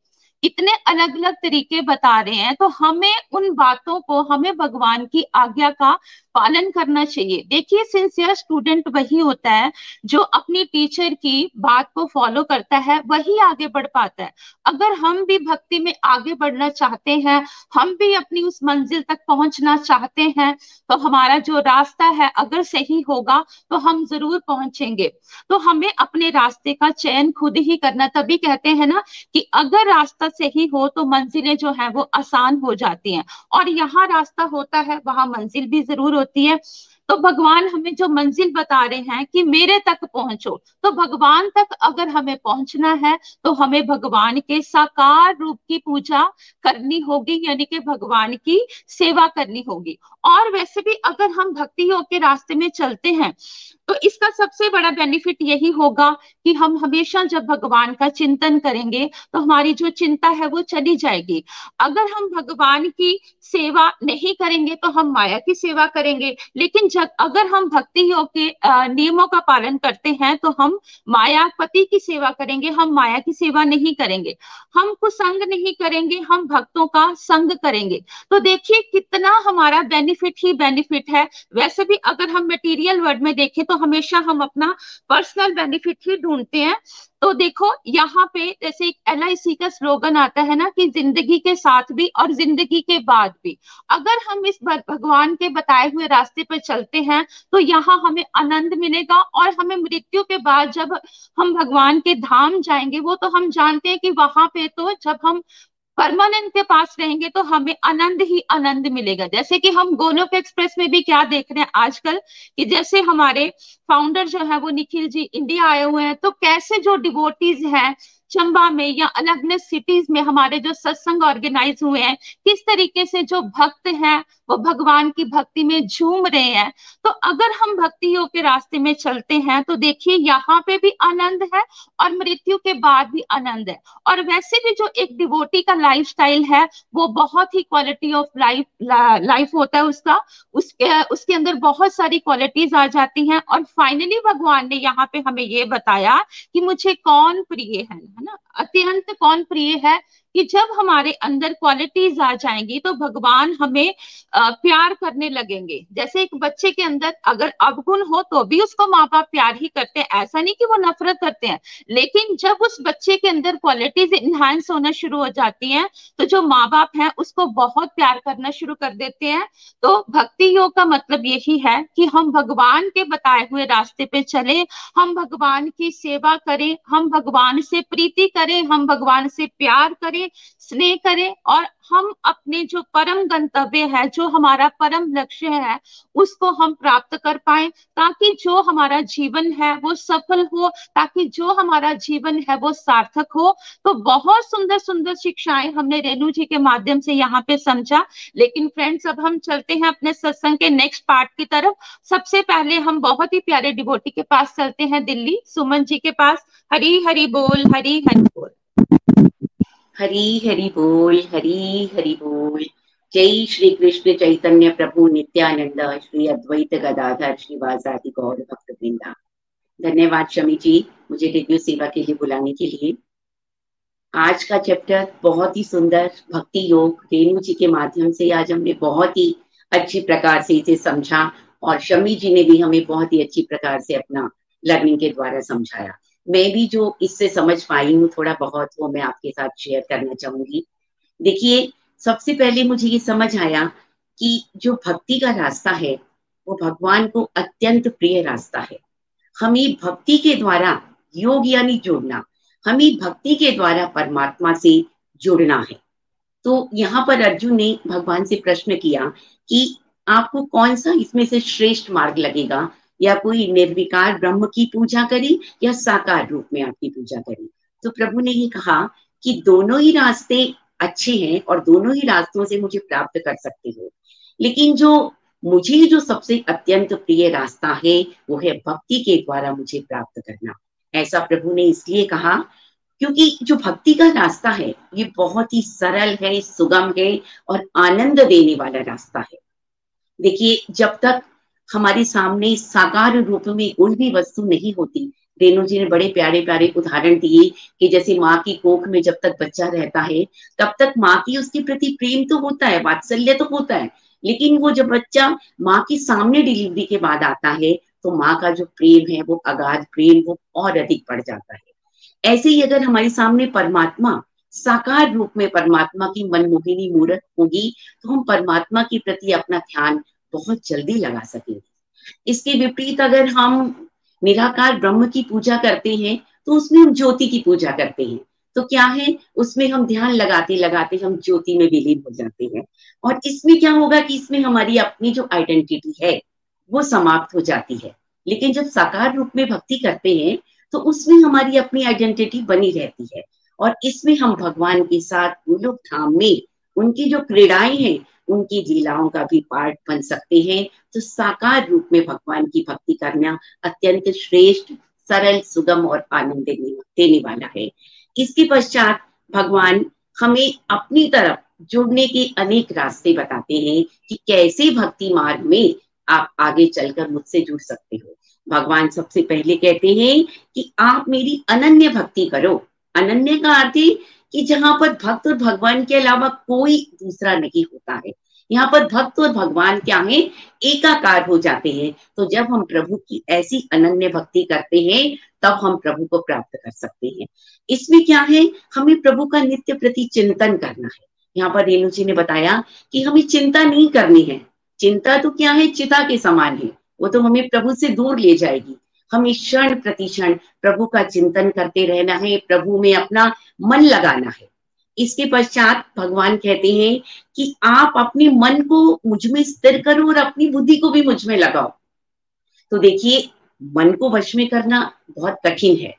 इतने अलग अलग तरीके बता रहे हैं, तो हमें उन बातों को, हमें भगवान की आज्ञा का पालन करना चाहिए। देखिए सिंसियर स्टूडेंट वही होता है जो अपनी टीचर की बात को फॉलो करता है, वही आगे बढ़ पाता है। अगर हम भी भक्ति में आगे बढ़ना चाहते हैं, हम भी अपनी उस मंजिल तक पहुंचना चाहते हैं, तो हमारा जो रास्ता है अगर सही होगा तो हम जरूर पहुंचेंगे। तो हमें अपने रास्ते का चयन खुद ही करना, तभी कहते हैं ना कि अगर रास्ता सही हो तो मंजिलें जो है वो आसान हो जाती हैं, और यहाँ रास्ता होता है वहां मंजिल भी जरूर होती है। तो भगवान हमें जो मंजिल बता रहे हैं कि मेरे तक पहुंचो, तो भगवान तक अगर हमें पहुंचना है तो हमें भगवान के साकार रूप की पूजा करनी होगी, यानी कि भगवान की सेवा करनी होगी। और वैसे भी अगर हम भक्ति योग के रास्ते में चलते हैं तो इसका सबसे बड़ा बेनिफिट यही होगा कि हम हमेशा जब भगवान का चिंतन करेंगे तो हमारी जो चिंता है वो चली जाएगी। अगर हम भगवान की सेवा नहीं करेंगे तो हम माया की सेवा करेंगे, लेकिन जब अगर हम भक्ति योग के नियमों का पालन करते हैं तो हम मायापति की सेवा करेंगे, हम माया की सेवा नहीं करेंगे, हम कुसंग नहीं करेंगे, हम भक्तों का संग करेंगे। तो देखिए कितना हमारा बेनिफिट ही बेनिफिट है। वैसे भी अगर हम मटेरियल वर्ल्ड में देखें तो हमेशा हम अपना पर्सनल बेनिफिट ही ढूंढते हैं। तो देखो यहाँ पे जैसे एक एल आई सी का स्लोगन आता है ना कि जिंदगी के साथ भी और जिंदगी के बाद भी, अगर हम इस भगवान के बताए हुए रास्ते पर चलते हैं तो यहाँ हमें आनंद मिलेगा। और हमें मृत्यु के बाद जब हम भगवान के धाम जाएंगे, वो तो हम जानते हैं कि वहां पे तो जब हम परमानेंट के पास रहेंगे तो हमें आनंद ही आनंद मिलेगा। जैसे कि हम गोलोक एक्सप्रेस में भी क्या देख रहे हैं आजकल कि जैसे हमारे फाउंडर जो है वो निखिल जी इंडिया आए हुए हैं, तो कैसे जो डिवोटीज हैं चंबा में या अलग अलग सिटीज में हमारे जो सत्संग ऑर्गेनाइज हुए हैं, किस तरीके से जो भक्त हैं वो भगवान की भक्ति में झूम रहे हैं। तो अगर हम भक्ति योग के रास्ते में चलते हैं तो देखिए यहाँ पे भी आनंद है और मृत्यु के बाद भी आनंद है। और वैसे भी जो एक डिवोटी का लाइफस्टाइल है वो बहुत ही क्वालिटी ऑफ लाइफ लाइफ होता है उसका, उसके उसके अंदर बहुत सारी क्वालिटीज आ जाती हैं। और फाइनली भगवान ने यहाँ पे हमें ये बताया कि मुझे कौन प्रिय है, है ना, अत्यंत कौन प्रिय है, कि जब हमारे अंदर क्वालिटीज आ जाएंगी तो भगवान हमें प्यार करने लगेंगे। जैसे एक बच्चे के अंदर अगर अवगुण हो तो भी उसको माँ बाप प्यार ही करते हैं, ऐसा नहीं कि वो नफरत करते हैं, लेकिन जब उस बच्चे के अंदर क्वालिटीज इनहांस होना शुरू हो जाती हैं तो जो माँ बाप हैं उसको बहुत प्यार करना शुरू कर देते हैं। तो भक्ति योग का मतलब यही है कि हम भगवान के बताए हुए रास्ते पे चले, हम भगवान की सेवा करें, हम भगवान से प्रीति करें, हम भगवान से प्यार करें, स्नेह करें, और हम अपने जो परम गंतव्य है, जो हमारा परम लक्ष्य है, उसको हम प्राप्त कर पाए, ताकि जो हमारा जीवन है वो सफल हो, ताकि जो हमारा जीवन है वो सार्थक हो। तो बहुत सुंदर सुंदर शिक्षाएं हमने रेनू जी के माध्यम से यहाँ पे समझा। लेकिन फ्रेंड्स अब हम चलते हैं अपने सत्संग के नेक्स्ट पार्ट की तरफ। सबसे पहले हम बहुत ही प्यारे डिवोटी के पास चलते हैं, दिल्ली सुमन जी के पास। हरी हरि बोल, हरी हरि बोल, हरी हरि बोल, हरी हरि बोल। जय श्री कृष्ण चैतन्य प्रभु नित्यानंद श्री अद्वैत गदाधर श्रीवासादि गौर भक्त वृंदा। धन्यवाद शमी जी मुझे रेडियो सेवा के लिए बुलाने के लिए। आज का चैप्टर बहुत ही सुंदर, भक्ति योग, रेनू जी के माध्यम से आज हमने बहुत ही अच्छी प्रकार से इसे समझा और शमी जी ने भी हमें बहुत ही अच्छी प्रकार से अपना लर्निंग के द्वारा समझाया। मैं भी जो इससे समझ पाई हूँ थोड़ा बहुत वो मैं आपके साथ शेयर करना चाहूंगी। देखिए सबसे पहले मुझे ये समझ आया कि जो भक्ति का रास्ता है वो भगवान को अत्यंत प्रिय रास्ता है। हमें भक्ति के द्वारा योग यानी जुड़ना, हमें भक्ति के द्वारा परमात्मा से जुड़ना है। तो यहाँ पर अर्जुन ने भगवान से प्रश्न किया कि आपको कौन सा इसमें से श्रेष्ठ मार्ग लगेगा, या कोई निर्विकार ब्रह्म की पूजा करी या साकार रूप में आपकी पूजा करी। तो प्रभु ने ये कहा कि दोनों ही रास्ते अच्छे हैं और दोनों ही रास्तों से मुझे प्राप्त कर सकते हो, लेकिन जो मुझे जो सबसे अत्यंत प्रिय रास्ता है वो है भक्ति के द्वारा मुझे प्राप्त करना। ऐसा प्रभु ने इसलिए कहा क्योंकि जो भक्ति का रास्ता है ये बहुत ही सरल है, सुगम है और आनंद देने वाला रास्ता है। देखिए जब तक हमारे सामने साकार रूप में कोई भी वस्तु नहीं होती, रेनू जी ने बड़े प्यारे प्यारे उदाहरण दिए कि जैसे माँ की कोख में जब तक बच्चा रहता है तब तक माँ की उसके प्रति प्रेम तो होता है, वात्सल्य तो होता है, लेकिन वो जब बच्चा माँ के सामने डिलीवरी के बाद आता है तो माँ का जो प्रेम है वो अगाध प्रेम वो और अधिक बढ़ जाता है। ऐसे ही अगर हमारे सामने परमात्मा साकार रूप में परमात्मा की मनमोहिनी मूर्त होगी तो हम परमात्मा के प्रति अपना ध्यान बहुत जल्दी लगा सकेंगे। इसके विपरीत अगर हम निराकार ब्रह्म की पूजा करते हैं तो उसमें हम ज्योति की पूजा करते हैं, तो क्या है उसमें हम ध्यान लगाते लगाते हम ज्योति में विलीन हो जाते हैं और इसमें क्या होगा कि इसमें हमारी अपनी जो आइडेंटिटी है वो समाप्त हो जाती है। लेकिन जब साकार रूप में भक्ति करते हैं तो उसमें हमारी अपनी आइडेंटिटी बनी रहती है और इसमें हम भगवान के साथ गोलोक धाम में उनकी जो क्रीड़ाएं हैं उनकी लीलाओं का भी पार्ट बन सकते हैं। तो साकार रूप में भगवान की भक्ति करना अत्यंत श्रेष्ठ, सरल, सुगम और आनंद देने, देने वाला है। इसके पश्चात भगवान हमें अपनी तरफ जुड़ने के अनेक रास्ते बताते हैं कि कैसे भक्ति मार्ग में आप आगे चलकर मुझसे जुड़ सकते हो। भगवान सबसे पहले कहते हैं कि आप मेरी अनन्य भक्ति करो। अनन्य का अर्थ है कि जहां पर भक्त और भगवान के अलावा कोई दूसरा नहीं होता है। यहाँ पर भक्त और भगवान क्या है, एकाकार हो जाते हैं। तो जब हम प्रभु की ऐसी अनन्य भक्ति करते हैं तब हम प्रभु को प्राप्त कर सकते हैं। इसमें क्या है, हमें प्रभु का नित्य प्रति चिंतन करना है। यहाँ पर रेणु जी ने बताया कि हमें चिंता नहीं करनी है। चिंता तो क्या है, चिता के समान है, वो तो हमें प्रभु से दूर ले जाएगी। हमें क्षण प्रतिक्षण प्रभु का चिंतन करते रहना है, प्रभु में अपना मन लगाना है। इसके पश्चात भगवान कहते हैं कि आप अपने मन को मुझ में स्थिर करो और अपनी बुद्धि को भी मुझ में लगाओ। तो देखिए, मन को वश में करना बहुत कठिन है,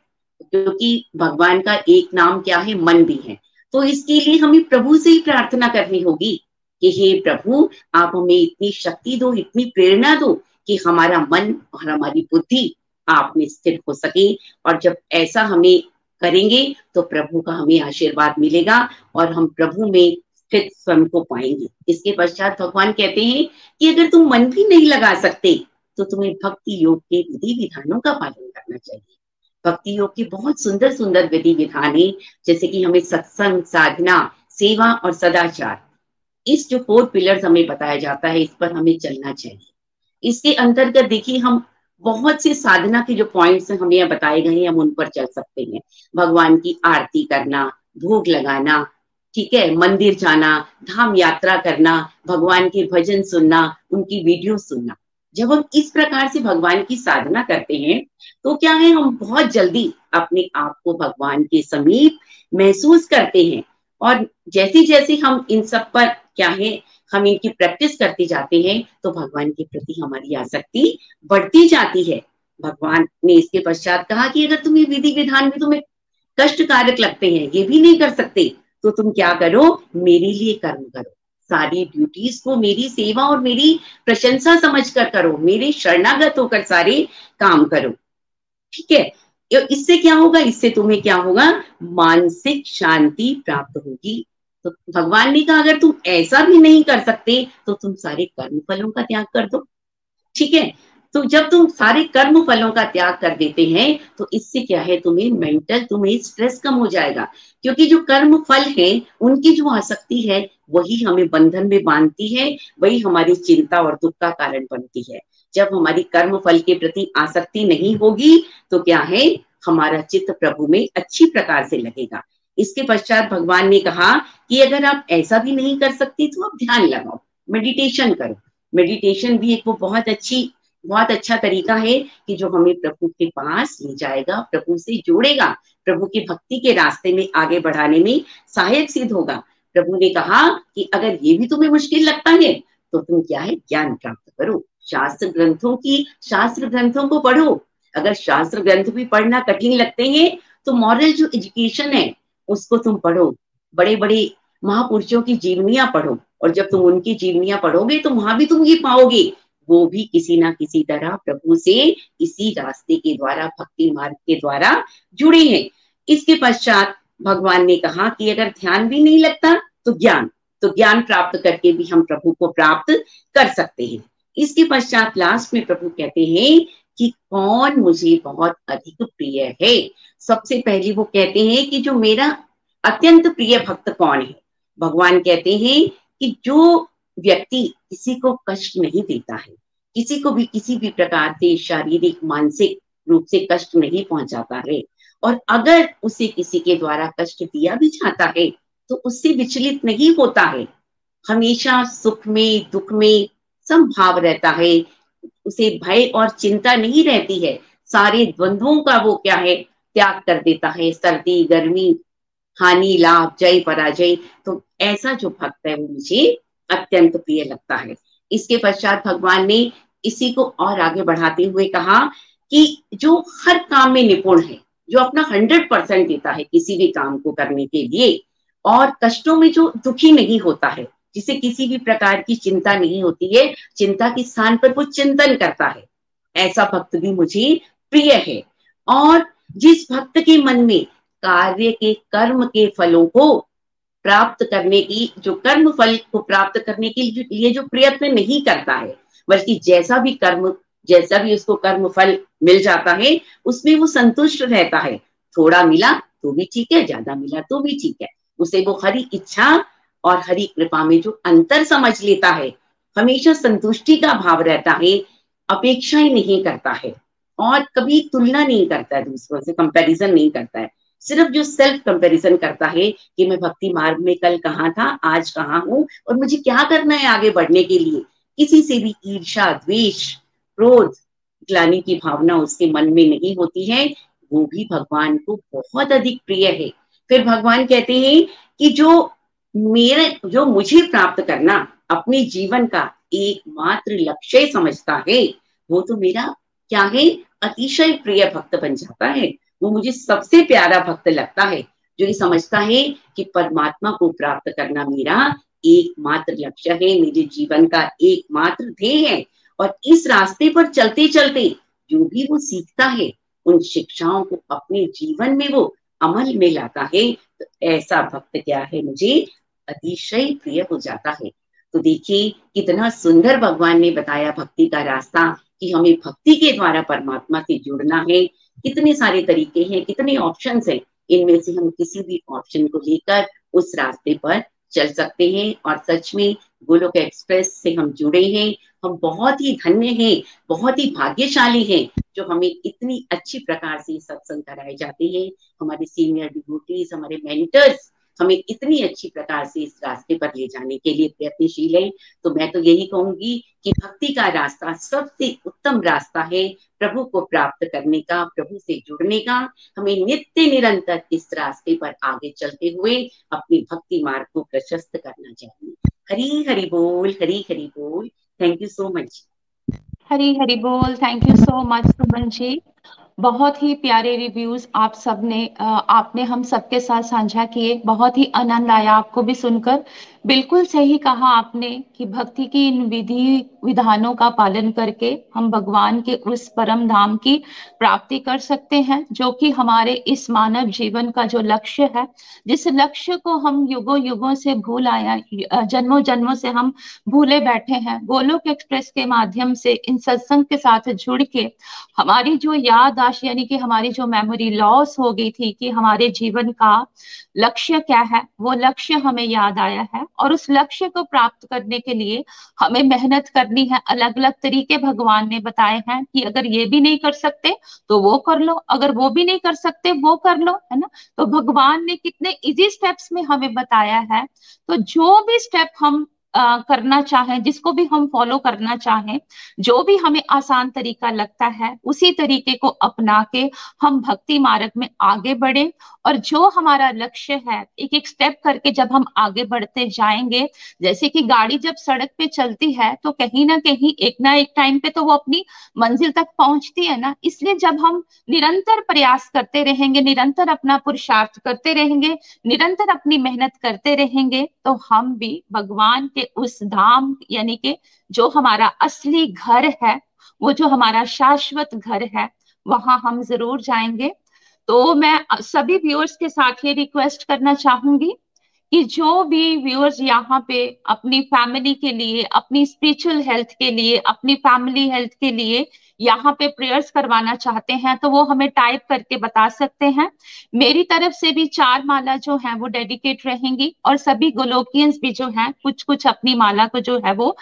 क्योंकि भगवान का एक नाम क्या है, मन भी है। तो इसके लिए हमें प्रभु से ही प्रार्थना करनी होगी कि हे प्रभु, आप हमें इतनी शक्ति दो, इतनी प्रेरणा दो कि हमारा मन और हमारी बुद्धि आप में स्थिर हो सके। और जब ऐसा हमें करेंगे तो प्रभु का हमें आशीर्वाद मिलेगा और हम प्रभु में स्थित स्वयं को पाएंगे। इसके पश्चात भगवान कहते हैं कि अगर तुम मन भी नहीं लगा सकते तो तुम्हें भक्ति योग के विधि विधानों का पालन करना चाहिए। भक्ति योग के बहुत सुंदर सुंदर विधि विधान है, जैसे कि हमें सत्संग, साधना, सेवा और सदाचार, इस जो फोर पिलर्स हमें बताया जाता है, इस पर हमें चलना चाहिए। इसके अंतर्गत देखिए, हम बहुत से साधना के जो पॉइंट्स हमें यहाँ बताए गए हैं, हम उन पर चल सकते हैं। भगवान की आरती करना, भोग लगाना, ठीक है, मंदिर जाना, धाम यात्रा करना, भगवान के भजन सुनना, उनकी वीडियो सुनना। जब हम इस प्रकार से भगवान की साधना करते हैं तो क्या है, हम बहुत जल्दी अपने आप को भगवान के समीप महसूस करते हैं। और जैसे जैसे हम इन सब पर क्या है, हम इनकी प्रैक्टिस करते जाते हैं तो भगवान के प्रति हमारी आसक्ति बढ़ती जाती है। भगवान ने इसके पश्चात कहा कि अगर तुम्हें विधि विधान में तुम्हें कष्टकारक लगते हैं, ये भी नहीं कर सकते, तो तुम क्या करो, मेरे लिए कर्म करो। सारी ड्यूटीज को मेरी सेवा और मेरी प्रशंसा समझकर करो, मेरे शरणागत होकर सारे काम करो, ठीक है। इससे क्या होगा, इससे तुम्हें क्या होगा, मानसिक शांति प्राप्त होगी। तो भगवान ने कहा, अगर तुम ऐसा भी नहीं कर सकते तो तुम सारे कर्म फलों का त्याग कर दो, ठीक है। तो जब तुम सारे कर्म फलों का त्याग कर देते हैं तो इससे क्या है, तुम्हें मेंटल, तुम्हें स्ट्रेस कम हो जाएगा, क्योंकि जो कर्म फल है उनकी जो आसक्ति है वही हमें बंधन में बांधती है, वही हमारी चिंता और दुख का कारण बनती है। जब हमारी कर्म फल के प्रति आसक्ति नहीं होगी तो क्या है, हमारा चित्त प्रभु में अच्छी प्रकार से लगेगा। इसके पश्चात भगवान ने कहा कि अगर आप ऐसा भी नहीं कर सकती तो आप ध्यान लगाओ, मेडिटेशन करो। मेडिटेशन भी एक वो बहुत अच्छी बहुत अच्छा तरीका है कि जो हमें प्रभु के पास ले जाएगा, प्रभु से जोड़ेगा, प्रभु की भक्ति के रास्ते में आगे बढ़ाने में सहायक सिद्ध होगा। प्रभु ने कहा कि अगर ये भी तुम्हें मुश्किल लगता है तो तुम क्या है, ज्ञान प्राप्त करो। शास्त्र ग्रंथों की शास्त्र ग्रंथों को पढ़ो। अगर शास्त्र ग्रंथ भी पढ़ना कठिन लगते हैं तो मॉरल जो एजुकेशन है उसको तुम पढ़ो, बड़े बड़े महापुरुषों की जीवनियां पढ़ो। और जब तुम उनकी जीवनियां पढ़ोगे तो वहां भी तुम ये पाओगे, वो भी किसी ना किसी तरह प्रभु से इसी रास्ते के द्वारा, भक्ति मार्ग के द्वारा जुड़े हैं। इसके पश्चात भगवान ने कहा कि अगर ध्यान भी नहीं लगता तो ज्ञान, तो ज्ञान प्राप्त करके भी हम प्रभु को प्राप्त कर सकते हैं। इसके पश्चात लास्ट में प्रभु कहते हैं कि कौन मुझे बहुत अधिक प्रिय है। सबसे पहले वो कहते हैं कि जो मेरा अत्यंत प्रिय भक्त कौन है। भगवान कहते हैं कि जो व्यक्ति किसी को कष्ट नहीं देता है, किसी को भी किसी भी प्रकार से शारीरिक, मानसिक रूप से कष्ट नहीं पहुंचाता है, और अगर उसे किसी के द्वारा कष्ट दिया भी जाता है तो उससे विचलित नहीं होता है, हमेशा सुख में दुख में समभाव रहता है, उसे भय और चिंता नहीं रहती है, सारे द्वंद्वों का वो क्या है, त्याग कर देता है, सर्दी गर्मी, हानि लाभ, जय पराजय। तो ऐसा जो भक्त है वो मुझे अत्यंत प्रिय लगता है। इसके पश्चात भगवान ने इसी को और आगे बढ़ाते हुए कहा कि जो हर काम में निपुण है, जो अपना हंड्रेड परसेंट देता है किसी भी काम को करने के लिए, और कष्टों में जो दुखी नहीं होता है, जिसे किसी भी प्रकार की चिंता नहीं होती है, चिंता के स्थान पर वो चिंतन करता है, ऐसा भक्त भी मुझे प्रिय है। और जिस भक्त के मन में कार्य के कर्म के फलों को प्राप्त करने की, जो कर्म फल को प्राप्त करने के लिए जो प्रयत्न नहीं करता है, बल्कि जैसा भी कर्म जैसा भी उसको कर्म फल मिल जाता है उसमें वो संतुष्ट रहता है, थोड़ा मिला तो भी ठीक है, ज्यादा मिला तो भी ठीक है, उसे वो हरी इच्छा और हरी कृपा में जो अंतर समझ लेता है, हमेशा संतुष्टि का भाव रहता है, अपेक्षा ही नहीं करता है और कभी तुलना नहीं करता है, दूसरों से कंपैरिजन नहीं करता है, सिर्फ जो सेल्फ कंपैरिजन करता है कि मैं भक्ति मार्ग में कल कहाँ था, आज कहाँ हूँ और मुझे क्या करना है आगे बढ़ने के लिए। किसी से भी ईर्ष्या, द्वेष, क्रोध, ग्लानि की भावना उसके मन में नहीं होती है, वो भी भगवान को बहुत अधिक प्रिय है। फिर भगवान कहते हैं कि जो मेरे जो मुझे प्राप्त करना अपने जीवन का एकमात्र लक्ष्य समझता है, वो तो मेरा क्या है, अतिशय प्रिय भक्त बन जाता है, वो मुझे सबसे प्यारा भक्त लगता है जो ये समझता है कि परमात्मा को प्राप्त करना मेरा एकमात्र लक्ष्य है, मेरे जीवन का एकमात्र ध्येय है। और इस रास्ते पर चलते चलते जो भी वो सीखता है उन शिक्षाओं को अपने जीवन में वो अमल में लाता है, तो ऐसा भक्त क्या है, मुझे अतिशय प्रिय हो जाता है। तो देखिए कितना सुंदर भगवान ने बताया भक्ति का रास्ता, कि हमें भक्ति के द्वारा परमात्मा से जुड़ना है। कितने सारे तरीके हैं, कितने ऑप्शंस हैं, इनमें से हम किसी भी ऑप्शन को लेकर उस रास्ते पर चल सकते हैं। और सच में गोलोक एक्सप्रेस से हम जुड़े हैं, हम बहुत ही धन्य हैं, बहुत ही भाग्यशाली हैं जो हमें इतनी अच्छी प्रकार से सत्संग कराए जाते हैं। हमारे सीनियर डिवोटीज, हमारे मेंटर्स हमें इतनी अच्छी प्रकार से इस रास्ते पर ले जाने के लिए प्रयत्नशील हैं। तो मैं तो यही कहूंगी कि भक्ति का रास्ता सबसे उत्तम रास्ता है प्रभु को प्राप्त करने का, प्रभु से जुड़ने का। हमें नित्य निरंतर इस रास्ते पर आगे चलते हुए अपनी भक्ति मार्ग को प्रशस्त करना चाहिए। हरी हरि बोल, हरी हरि बोल। Thank you so much. Hari Hari बोल, thank you so much Suman ji. बहुत ही प्यारे रिव्यूज आप सबने आपने हम सबके साथ साझा किए, बहुत ही आनंद आया आपको भी सुनकर। बिल्कुल सही कहा आपने कि भक्ति की इन विधि विधानों का पालन करके हम भगवान के उस परम धाम की प्राप्ति कर सकते हैं जो कि हमारे इस मानव जीवन का जो लक्ष्य है, जिस लक्ष्य को हम युगों युगों से भूल आया, जन्मों जन्मों से हम भूले बैठे हैं। गोलोक एक्सप्रेस के माध्यम से इन सत्संग के साथ जुड़ के हमारी जो याद यानी कि हमारी जो मेमोरी लॉस हो गई थी कि हमारे जीवन का लक्ष्य क्या है, वो लक्ष्य हमें याद आया है। और उस लक्ष्य को प्राप्त करने के लिए हमें मेहनत करनी है। अलग अलग तरीके भगवान ने बताए हैं कि अगर ये भी नहीं कर सकते तो वो कर लो, अगर वो भी नहीं कर सकते वो कर लो, है ना। तो भगवान ने कितने इजी स्टेप्स में हमें बताया है। तो जो भी स्टेप हम Uh, करना चाहें, जिसको भी हम फॉलो करना चाहें, जो भी हमें आसान तरीका लगता है उसी तरीके को अपना के हम भक्ति मार्ग में आगे बढ़े। और जो हमारा लक्ष्य है, एक एक स्टेप करके जब हम आगे बढ़ते जाएंगे, जैसे कि गाड़ी जब सड़क पे चलती है तो कहीं ना कहीं एक ना एक टाइम पे तो वो अपनी मंजिल तक पहुंचती है ना। इसलिए जब हम निरंतर प्रयास करते रहेंगे, निरंतर अपना पुरुषार्थ करते रहेंगे, निरंतर अपनी मेहनत करते रहेंगे, तो हम भी भगवान के उस धाम यानी कि जो हमारा असली घर है, वो जो हमारा शाश्वत घर है, वहां हम जरूर जाएंगे। तो मैं सभी व्यूअर्स के साथ ये रिक्वेस्ट करना चाहूंगी कि जो भी व्यूअर्स यहाँ पे अपनी फैमिली के लिए, अपनी स्पिरिचुअल हेल्थ के लिए, अपनी फैमिली हेल्थ के लिए यहाँ पे प्रेयर्स करवाना चाहते हैं, तो वो हमें टाइप करके बता सकते हैं। मेरी तरफ से भी चार माला जो है वो डेडिकेट रहेंगी, और सभी गोलोकियंस भी जो है कुछ कुछ अपनी माला को जो है वो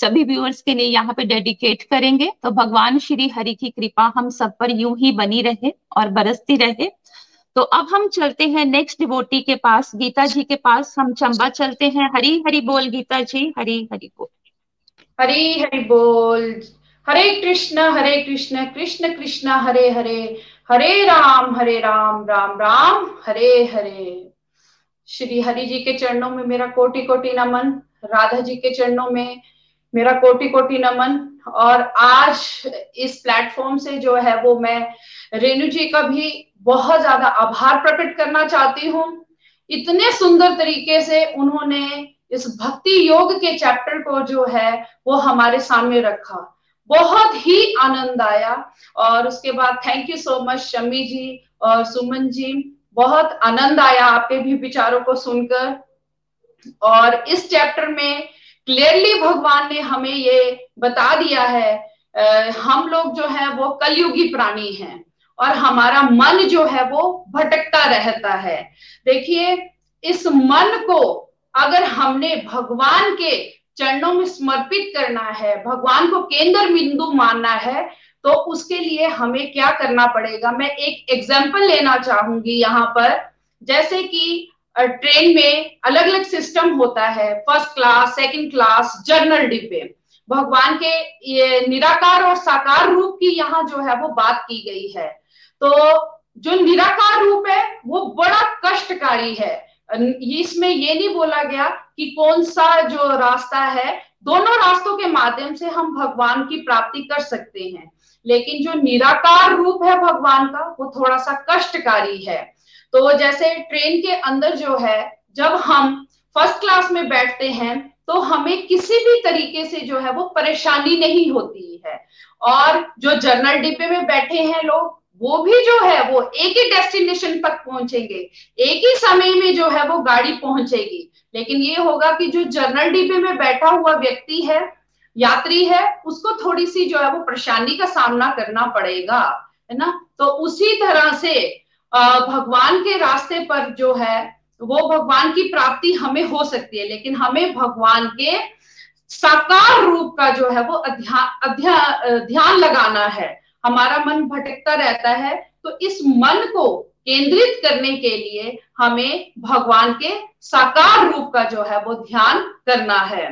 सभी व्यूअर्स के लिए यहाँ पे डेडिकेट करेंगे। तो भगवान श्री हरि की कृपा हम सब पर यूं ही बनी रहे और बरसती रहे। तो अब हम चलते हैं नेक्स्ट डिवोटी के पास, गीता जी के पास। हम चंबा चलते हैं। हरी हरि बोल गीता जी, हरी हरि बोल। हरी हरि बोल। हरे कृष्ण हरे कृष्ण कृष्ण कृष्ण हरे हरे, हरे राम हरे राम राम राम हरे हरे। श्री हरि जी के चरणों में मेरा कोटि कोटि नमन, राधा जी के चरणों में मेरा कोटि कोटि नमन। और आज इस प्लेटफॉर्म से जो है वो मैं रेनू जी का भी बहुत ज्यादा आभार प्रकट करना चाहती हूँ। इतने सुंदर तरीके से उन्होंने इस भक्ति योग के चैप्टर को जो है वो हमारे सामने रखा, बहुत ही आनंद आया। और उसके बाद thank you so much Shami ji और सुमन जी, बहुत आनंद आया आपके भी विचारों को सुनकर। और इस चैप्टर में क्लियरली भगवान ने हमें ये बता दिया है आ, हम लोग जो है वो कलयुगी प्राणी हैं और हमारा मन जो है वो भटकता रहता है। देखिए, इस मन को अगर हमने भगवान के चरणों में समर्पित करना है, भगवान को केंद्र बिंदु मानना है, तो उसके लिए हमें क्या करना पड़ेगा। मैं एक एग्जाम्पल लेना चाहूंगी यहाँ पर। जैसे कि ट्रेन में अलग अलग सिस्टम होता है, first class, second class, general डिब्बे। भगवान के ये निराकार और साकार रूप की यहाँ जो है वो बात की गई है। तो जो निराकार रूप है वो बड़ा कष्टकारी है, इसमें ये नहीं बोला गया कि कौन सा जो रास्ता है, दोनों रास्तों के माध्यम से हम भगवान की प्राप्ति कर सकते हैं। लेकिन जो निराकार रूप है भगवान का वो थोड़ा सा कष्टकारी है। तो जैसे ट्रेन के अंदर जो है जब हम फर्स्ट क्लास में बैठते हैं तो हमें किसी भी तरीके से जो है वो परेशानी नहीं होती है, और जो जनरल डिब्बे में बैठे हैं लोग वो भी जो है वो एक ही डेस्टिनेशन तक पहुंचेंगे, एक ही समय में जो है वो गाड़ी पहुंचेगी। लेकिन ये होगा कि जो जनरल डिब्बे में बैठा हुआ व्यक्ति है, यात्री है, उसको थोड़ी सी जो है वो परेशानी का सामना करना पड़ेगा, है ना। तो उसी तरह से भगवान के रास्ते पर जो है वो भगवान की प्राप्ति हमें हो सकती है, लेकिन हमें भगवान के साकार रूप का जो है वो अध्याय ध्यान लगाना है। हमारा मन भटकता रहता है, तो इस मन को केंद्रित करने के लिए हमें भगवान के साकार रूप का जो है वो ध्यान करना है।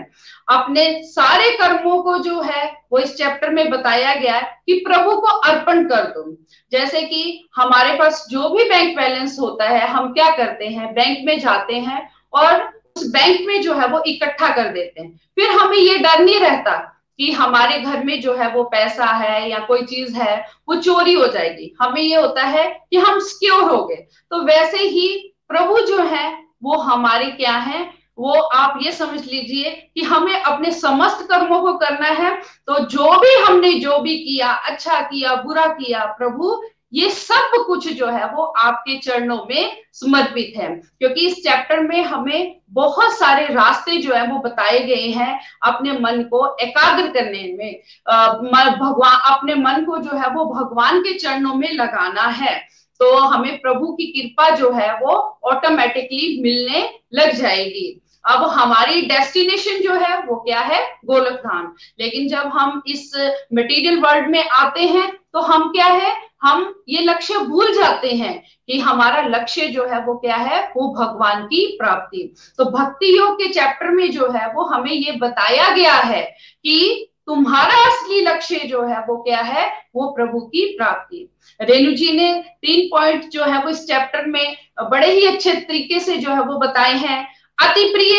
अपने सारे कर्मों को जो है वो इस चैप्टर में बताया गया है कि प्रभु को अर्पण कर दो। जैसे कि हमारे पास जो भी बैंक बैलेंस होता है, हम क्या करते हैं, बैंक में जाते हैं और उस बैंक में जो है वो इकट्ठा कर देते हैं। फिर हमें ये डर नहीं रहता कि हमारे घर में जो है वो पैसा है या कोई चीज है वो चोरी हो जाएगी, हमें ये होता है कि हम सिक्योर हो गए। तो वैसे ही प्रभु जो है वो हमारे क्या है, वो आप ये समझ लीजिए कि हमें अपने समस्त कर्मों को करना है। तो जो भी हमने जो भी किया, अच्छा किया, बुरा किया, प्रभु ये सब कुछ जो है वो आपके चरणों में समर्पित है। क्योंकि इस चैप्टर में हमें बहुत सारे रास्ते जो है वो बताए गए हैं अपने मन को एकाग्र करने में। भगवान अपने मन को जो है वो भगवान के चरणों में लगाना है, तो हमें प्रभु की कृपा जो है वो ऑटोमेटिकली मिलने लग जाएगी। अब हमारी डेस्टिनेशन जो है वो क्या है, गोलोक धाम। लेकिन जब हम इस मटेरियल वर्ल्ड में आते हैं तो हम क्या है, हम ये लक्ष्य भूल जाते हैं कि हमारा लक्ष्य जो है वो क्या है, वो भगवान की प्राप्ति। तो भक्ति योग के चैप्टर में जो है वो हमें ये बताया गया है कि तुम्हारा असली लक्ष्य जो है वो क्या है, वो प्रभु की प्राप्ति। रेनू जी ने तीन पॉइंट जो है वो इस चैप्टर में बड़े ही अच्छे तरीके से जो है वो बताए हैं, अति प्रिय,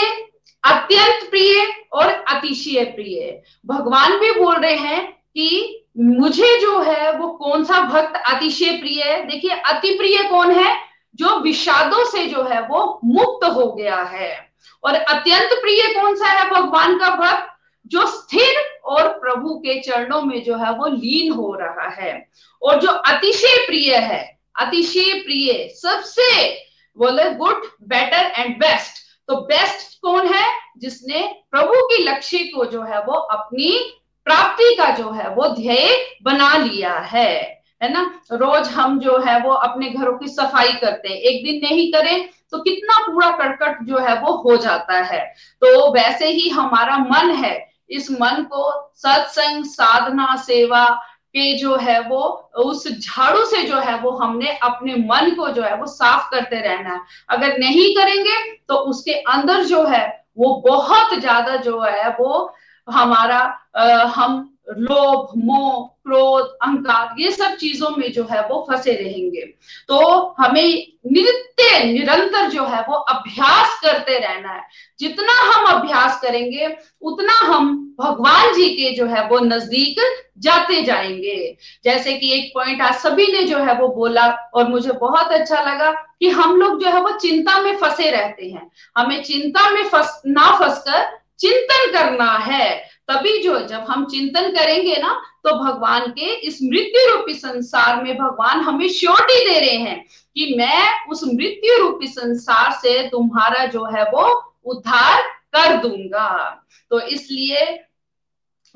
अत्यंत प्रिय और अतिशय प्रिय। भगवान भी बोल रहे हैं कि मुझे जो है वो कौन सा भक्त अतिशय प्रिय है। देखिए, अति प्रिय कौन है, जो विषादों से जो है वो मुक्त हो गया है। और अत्यंत प्रिय कौन सा है भगवान का भक्त, जो स्थिर और प्रभु के चरणों में जो है वो लीन हो रहा है। और जो अतिशय प्रिय है, अतिशय प्रिय सबसे बोले गुड, बेटर एंड बेस्ट। तो बेस्ट कौन है, जिसने प्रभु की लक्ष्य को जो है वो अपनी प्राप्ति का जो है वो ध्येय बना लिया है, है ना। रोज हम जो है वो अपने घरों की सफाई करते हैं, एक दिन नहीं करें तो कितना पूरा करकट जो है वो हो जाता है। तो वैसे ही हमारा मन है, इस मन को सत्संग, साधना, सेवा के जो है वो उस झाड़ू से जो है वो हमने अपने मन को जो है वो साफ करते रहना है। अगर नहीं करेंगे तो उसके अंदर जो है वो बहुत ज्यादा जो है वो हमारा आ, हम लोभ, मोह, क्रोध, अहंकार, ये सब चीजों में जो है वो फंसे रहेंगे। तो हमें नित्य निरंतर जो है वो अभ्यास करते रहना है। जितना हम अभ्यास करेंगे उतना हम भगवान जी के जो है वो नजदीक जाते जाएंगे। जैसे कि एक पॉइंट आज सभी ने जो है वो बोला और मुझे बहुत अच्छा लगा कि हम लोग जो है वो चिंता में फंसे रहते हैं। हमें चिंता में फंस ना फंसकर चिंतन करना है। तभी जो जब हम चिंतन करेंगे ना तो भगवान के इस मृत्यु रूपी संसार में भगवान हमें श्योरिटी दे रहे हैं कि मैं उस मृत्यु रूपी संसार से तुम्हारा जो है वो उद्धार कर दूंगा। तो इसलिए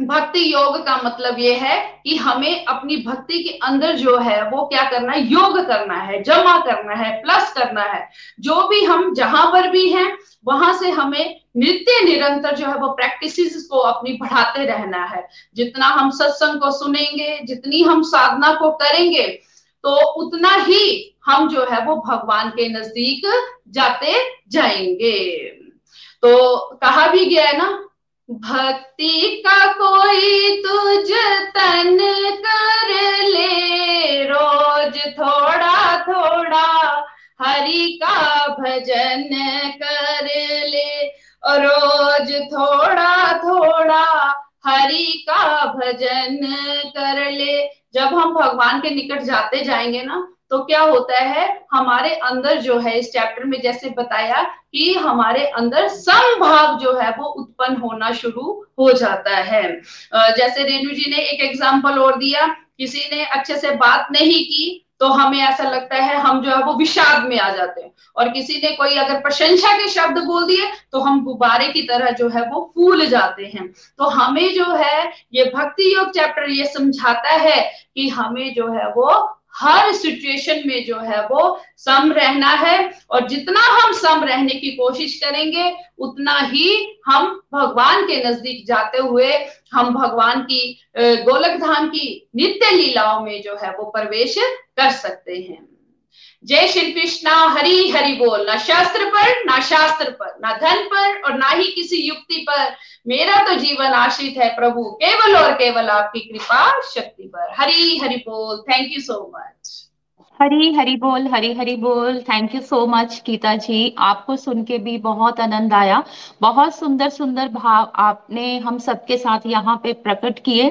भक्ति योग का मतलब ये है कि हमें अपनी भक्ति के अंदर जो है वो क्या करना है, योग करना है, जमा करना है, प्लस करना है। जो भी हम जहां पर भी हैं वहां से हमें नित्य निरंतर जो है वो प्रैक्टिसेस को अपनी बढ़ाते रहना है। जितना हम सत्संग को सुनेंगे, जितनी हम साधना को करेंगे, तो उतना ही हम जो है वो भगवान के नजदीक जाते जाएंगे। तो कहा भी गया है ना, भक्ति का कोई तुझ तन कर ले, रोज थोड़ा थोड़ा हरि का भजन कर ले, रोज थोड़ा थोड़ा हरि का भजन कर ले। जब हम भगवान के निकट जाते जाएंगे ना तो क्या होता है, हमारे अंदर जो है इस चैप्टर में जैसे बताया कि हमारे अंदर समभाव जो है वो उत्पन्न होना शुरू हो जाता है। जैसे रेनू जी ने एक एग्जाम्पल और दिया, किसी ने अच्छे से बात नहीं की तो हमें ऐसा लगता है हम जो है वो विषाद में आ जाते हैं, और किसी ने कोई अगर प्रशंसा के शब्द बोल दिए तो हम गुब्बारे की तरह जो है वो फूल जाते हैं। तो हमें जो है ये भक्ति योग चैप्टर ये समझाता है कि हमें जो है वो हर सिचुएशन में जो है वो सम रहना है, और जितना हम सम रहने की कोशिश करेंगे उतना ही हम भगवान के नजदीक जाते हुए हम भगवान की गोलोक धाम की नित्य लीलाओं में जो है वो प्रवेश कर सकते हैं। जय श्री कृष्णा, हरि हरि बोल। ना शास्त्र पर, ना शास्त्र पर, ना धन पर और ना ही किसी युक्ति पर, मेरा तो जीवन आश्रित है प्रभु केवल और केवल आपकी कृपा शक्ति पर। हरि हरि बोल। Thank you so much. Hari Hari बोल, हरि हरि बोल। Thank you so much Gita ji, आपको सुन के भी बहुत आनंद आया। बहुत सुंदर सुंदर भाव आपने हम सबके साथ यहाँ पे प्रकट किए।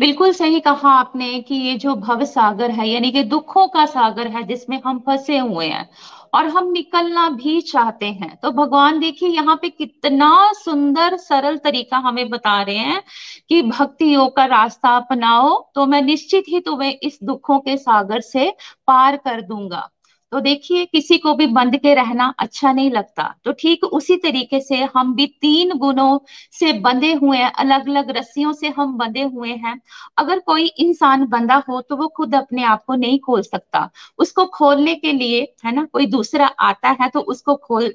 बिल्कुल सही कहा आपने कि ये जो भव सागर है यानी कि दुखों का सागर है जिसमें हम फंसे हुए हैं और हम निकलना भी चाहते हैं, तो भगवान देखिए यहाँ पे कितना सुंदर सरल तरीका हमें बता रहे हैं कि भक्ति योग का रास्ता अपनाओ तो मैं निश्चित ही तुम्हें इस दुखों के सागर से पार कर दूंगा। तो देखिए किसी को भी बंध के रहना अच्छा नहीं लगता, तो ठीक उसी तरीके से हम भी तीन गुणों से बंधे हुए हैं, अलग अलग रस्सियों से हम बंधे हुए हैं। अगर कोई इंसान बंधा हो तो वो खुद अपने आप को नहीं खोल सकता, उसको खोलने के लिए है ना कोई दूसरा आता है तो उसको खोल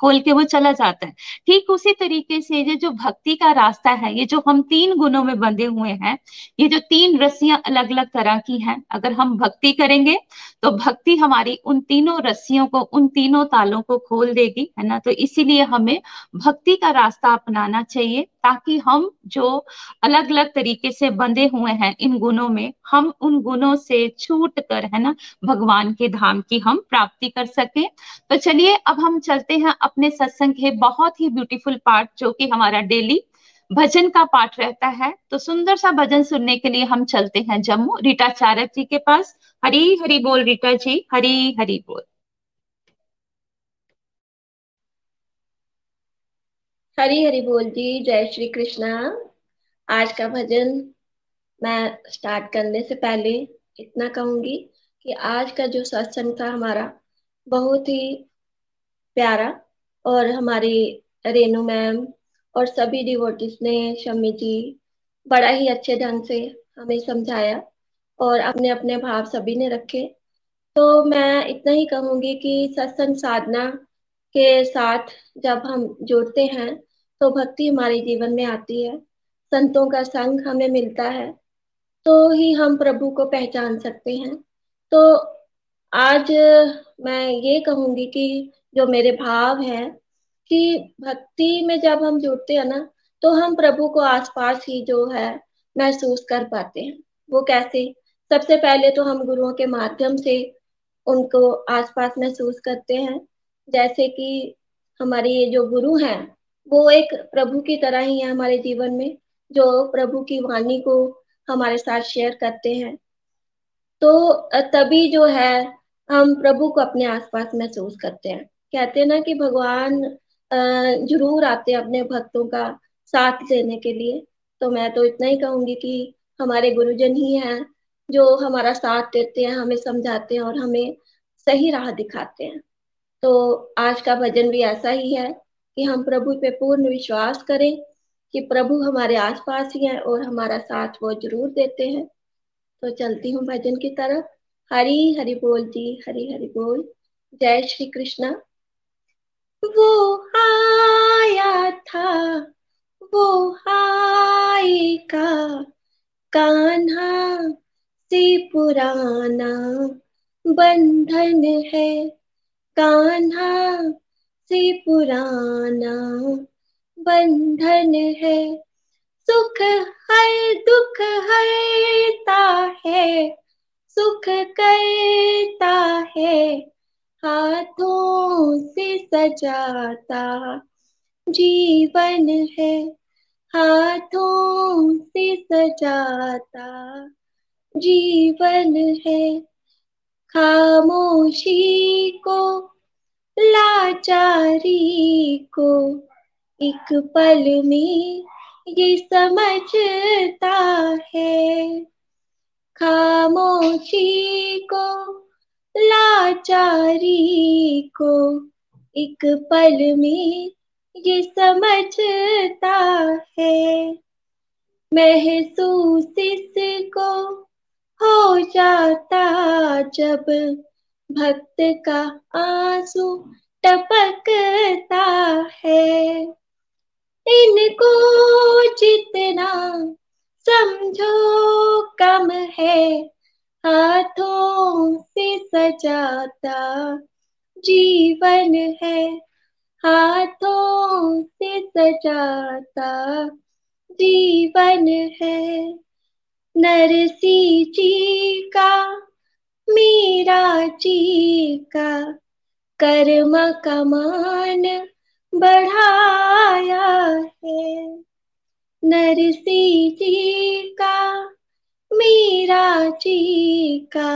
खोल के वो चला जाता है। ठीक उसी तरीके से ये जो भक्ति का रास्ता है, ये जो हम तीन गुणों में बंधे हुए हैं, ये जो तीन रस्सियां अलग अलग तरह की हैं, अगर हम भक्ति करेंगे तो भक्ति हमारी उन तीनों रस्सियों को, उन तीनों तालों को खोल देगी, है ना। तो इसीलिए हमें भक्ति का रास्ता अपनाना चाहिए ताकि हम जो अलग अलग तरीके से बंधे हुए हैं इन गुणों में, हम उन गुणों से छूट कर है ना भगवान के धाम की हम प्राप्ति कर सके। तो चलिए अब हम चलते हैं अपने सत्संग के बहुत ही ब्यूटीफुल पार्ट जो कि हमारा डेली भजन का पाठ रहता है। तो सुंदर सा भजन सुनने के लिए हम चलते हैं जम्मू रीटा चारक जी के पास। हरी हरी बोल रीटा जी, हरी हरी बोल। हरी हरी बोल जी, जय श्री कृष्णा। आज का भजन मैं स्टार्ट करने से पहले इतना कहूंगी कि आज का जो सत्संग था हमारा बहुत ही प्यारा, और हमारी रेनू मैम और सभी डिवोटीज ने, शमी जी बड़ा ही अच्छे ढंग से हमें समझाया और अपने अपने भाव सभी ने रखे। तो मैं इतना ही कहूंगी कि सत्संग साधना के साथ जब हम जुड़ते हैं तो भक्ति हमारे जीवन में आती है, संतों का संग हमें मिलता है, तो ही हम प्रभु को पहचान सकते हैं। तो आज मैं ये कहूँगी कि जो मेरे भाव हैं कि भक्ति में जब हम जुड़ते हैं ना तो हम प्रभु को आसपास ही जो है महसूस कर पाते हैं। वो कैसे? सबसे पहले तो हम गुरुओं के माध्यम से उनको आसपास महसूस करते हैं। जैसे कि हमारे ये जो गुरु हैं वो एक प्रभु की तरह ही है हमारे जीवन में, जो प्रभु की वाणी को हमारे साथ शेयर करते हैं। तो तभी जो है हम प्रभु को अपने आसपास महसूस करते हैं। कहते हैं ना कि भगवान जरूर आते हैं अपने भक्तों का साथ लेने के लिए। तो मैं तो इतना ही कहूंगी कि हमारे गुरुजन ही हैं जो हमारा साथ देते हैं, हमें समझाते हैं और हमें सही राह दिखाते हैं। तो आज का भजन भी ऐसा ही है कि हम प्रभु पे पूर्ण विश्वास करें कि प्रभु हमारे आसपास ही हैं और हमारा साथ वो जरूर देते हैं। तो चलती हूँ भजन की तरफ। हरि हरि बोल जी, हरि हरि बोल। जय श्री कृष्ण। वो आया था वो आए का कान्हा से पुराना बंधन है, कान्हा से पुराना बंधन है। सुख हर दुख हरता है, सुख करता है, हाथों से सजाता जीवन है, हाथों से सजाता जीवन है। खामोशी को लाचारी को एक पल में ये समझता है, खामोशी को लाचारी को एक पल में ये समझता है। महसूस इसको हो जाता जब भक्त का आंसू टपकता है। इनको जितना समझो कम है, हाथों से सजाता जीवन है, हाथों से सजाता जीवन है। नरसिंह जी का मीरा जी का कर्म कमान बढ़ाया है, नरसिंह जी का मीरा जी का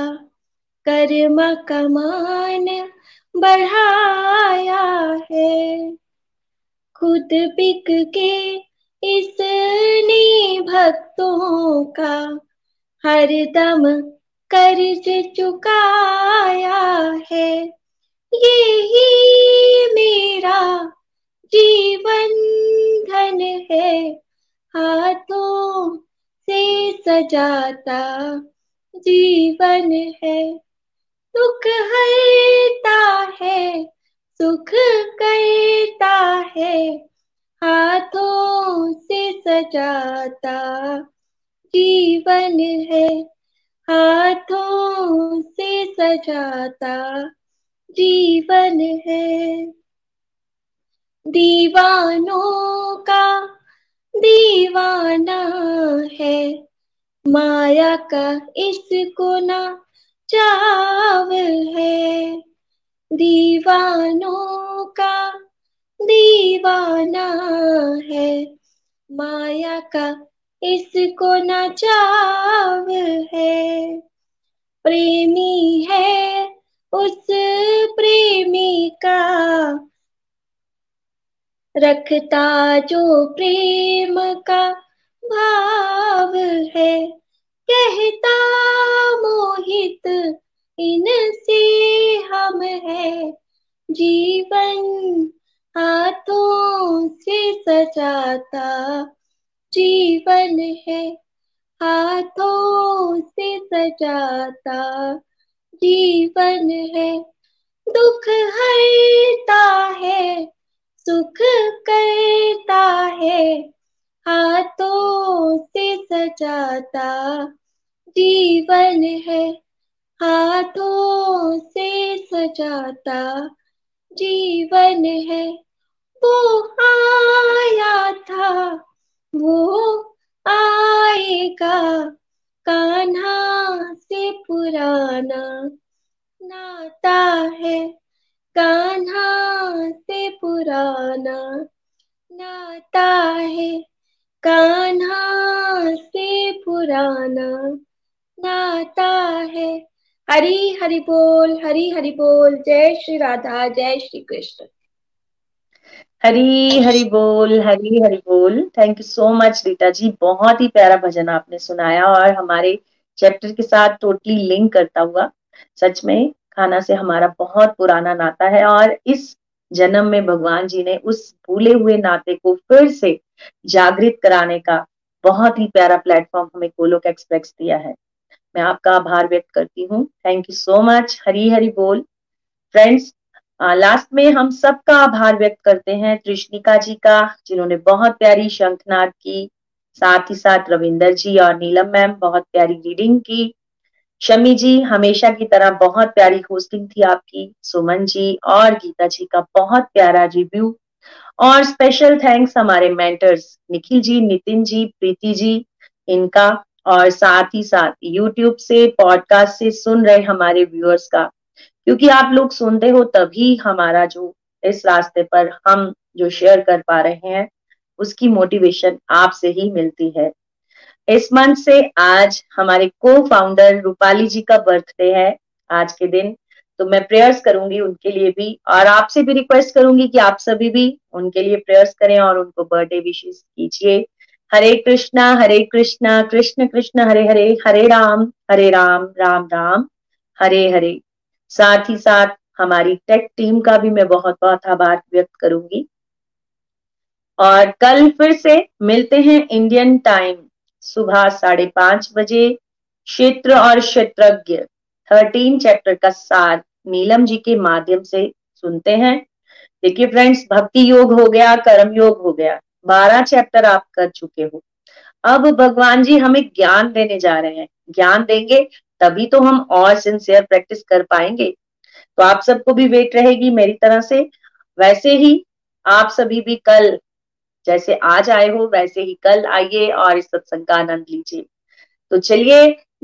कर्म कमान बढ़ाया है। खुद बिक के इसने भक्तों का हरदम कर्ज चुकाया है। यही मेरा जीवन धन है, हाथों से सजाता जीवन है। दुख हरता है, सुख करता है, हाथों से सजाता जीवन है, हाथों से सजाता जीवन है। दीवानों का दीवाना है, माया का इसको ना चाव है, दीवानों का दीवाना है, माया का इसको ना चाव है। प्रेमी है उस प्रेमी का रखता जो प्रेम का भाव है, कहता मोहित इनसे हम है। जीवन हाथों से सजाता जीवन है, हाथों से सजाता जीवन है। दुख हरता है, सुख करता है, हाथों से सजाता जीवन है, हाथों से सजाता जीवन है। वो आया था वो आए तराना नाता है कान्हा से पुराना नाता है। हरी हरि बोल, हरी हरि बोल, जय श्री राधा, जय श्री कृष्ण। हरी हरि बोल, हरी हरि बोल। Thank you so much Rita ji, बहुत ही प्यारा भजन आपने सुनाया और हमारे चैप्टर के साथ टोटली लिंक करता हुआ। सच में खाना से हमारा बहुत पुराना नाता है और इस जन्म में भगवान जी ने उस भूले हुए नाते को फिर से जागृत कराने का बहुत ही प्यारा प्लेटफॉर्म हमें गोलोक एक्सप्रेस दिया है। मैं आपका आभार व्यक्त करती हूँ। Thank you so much. Hari Hari बोल। फ्रेंड्स, लास्ट में हम सबका आभार व्यक्त करते हैं त्रिश्णिका जी का, जिन्होंने बहुत प्यारी शंखनाद की, साथ ही साथ रविंदर जी और नीलम मैम बहुत प्यारी रीडिंग की, शमी जी हमेशा की तरह बहुत प्यारी होस्टिंग थी आपकी, सुमन जी और गीता जी का बहुत प्यारा रिव्यू, और स्पेशल थैंक्स हमारे मेंटर्स निखिल जी, नितिन जी, प्रीति जी इनका, और साथ ही साथ यूट्यूब से, पॉडकास्ट से सुन रहे हमारे व्यूअर्स का, क्योंकि आप लोग सुनते हो तभी हमारा जो इस रास्ते पर हम जो शेयर कर पा रहे हैं उसकी मोटिवेशन आपसे ही मिलती है। इस मंथ से आज हमारे को फाउंडर रूपाली जी का बर्थडे है आज के दिन, तो मैं प्रेयर्स करूंगी उनके लिए भी और आपसे भी रिक्वेस्ट करूंगी कि आप सभी भी उनके लिए प्रेयर्स करें और उनको बर्थडे विशेष कीजिए। हरे कृष्णा हरे कृष्णा कृष्ण कृष्ण हरे हरे, हरे राम हरे राम राम राम हरे हरे। साथ ही साथ हमारी टेक टीम का भी मैं बहुत बहुत आभार व्यक्त करूंगी। और कल फिर से मिलते हैं इंडियन टाइम सुबह साढ़े पांच बजे, क्षेत्र और क्षेत्रज्ञ थर्टीन चैप्टर का सार नीलम जी के माध्यम से सुनते हैं। देखिए फ्रेंड्स, भक्ति योग हो गया, कर्म योग हो गया, बारह चैप्टर आप कर चुके हो। अब भगवान जी हमें ज्ञान देने जा रहे हैं, ज्ञान देंगे तभी तो हम और सिंसियर प्रैक्टिस कर पाएंगे। तो आप सबको भी वेट रहेगी मेरी तरह से। वैसे ही आप सभी भी कल जैसे आज आए हो वैसे ही कल आइए और इस सत्संग का आनंद लीजिए। तो चलिए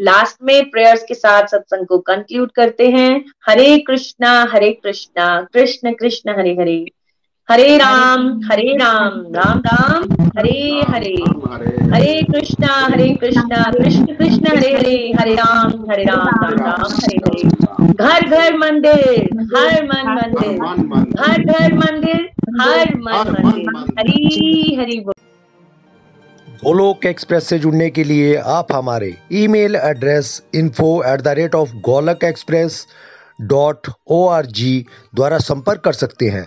लास्ट में प्रेयर्स के साथ सत्संग को कंक्लूड करते हैं। हरे कृष्णा हरे कृष्णा कृष्ण कृष्ण हरे हरे, हरे राम हरे राम राम राम हरे हरे, हरे कृष्णा हरे कृष्णा कृष्ण कृष्ण हरे हरे, हरे राम हरे राम राम राम हरे हरे। घर घर मंदिर, हर मन मंदिर, घर घर मंदिर, हर मन मंदिर। हरी हरी। गोलोक एक्सप्रेस से जुड़ने के लिए आप हमारे email address info at the rate of Golok express dot O R G द्वारा संपर्क कर सकते हैं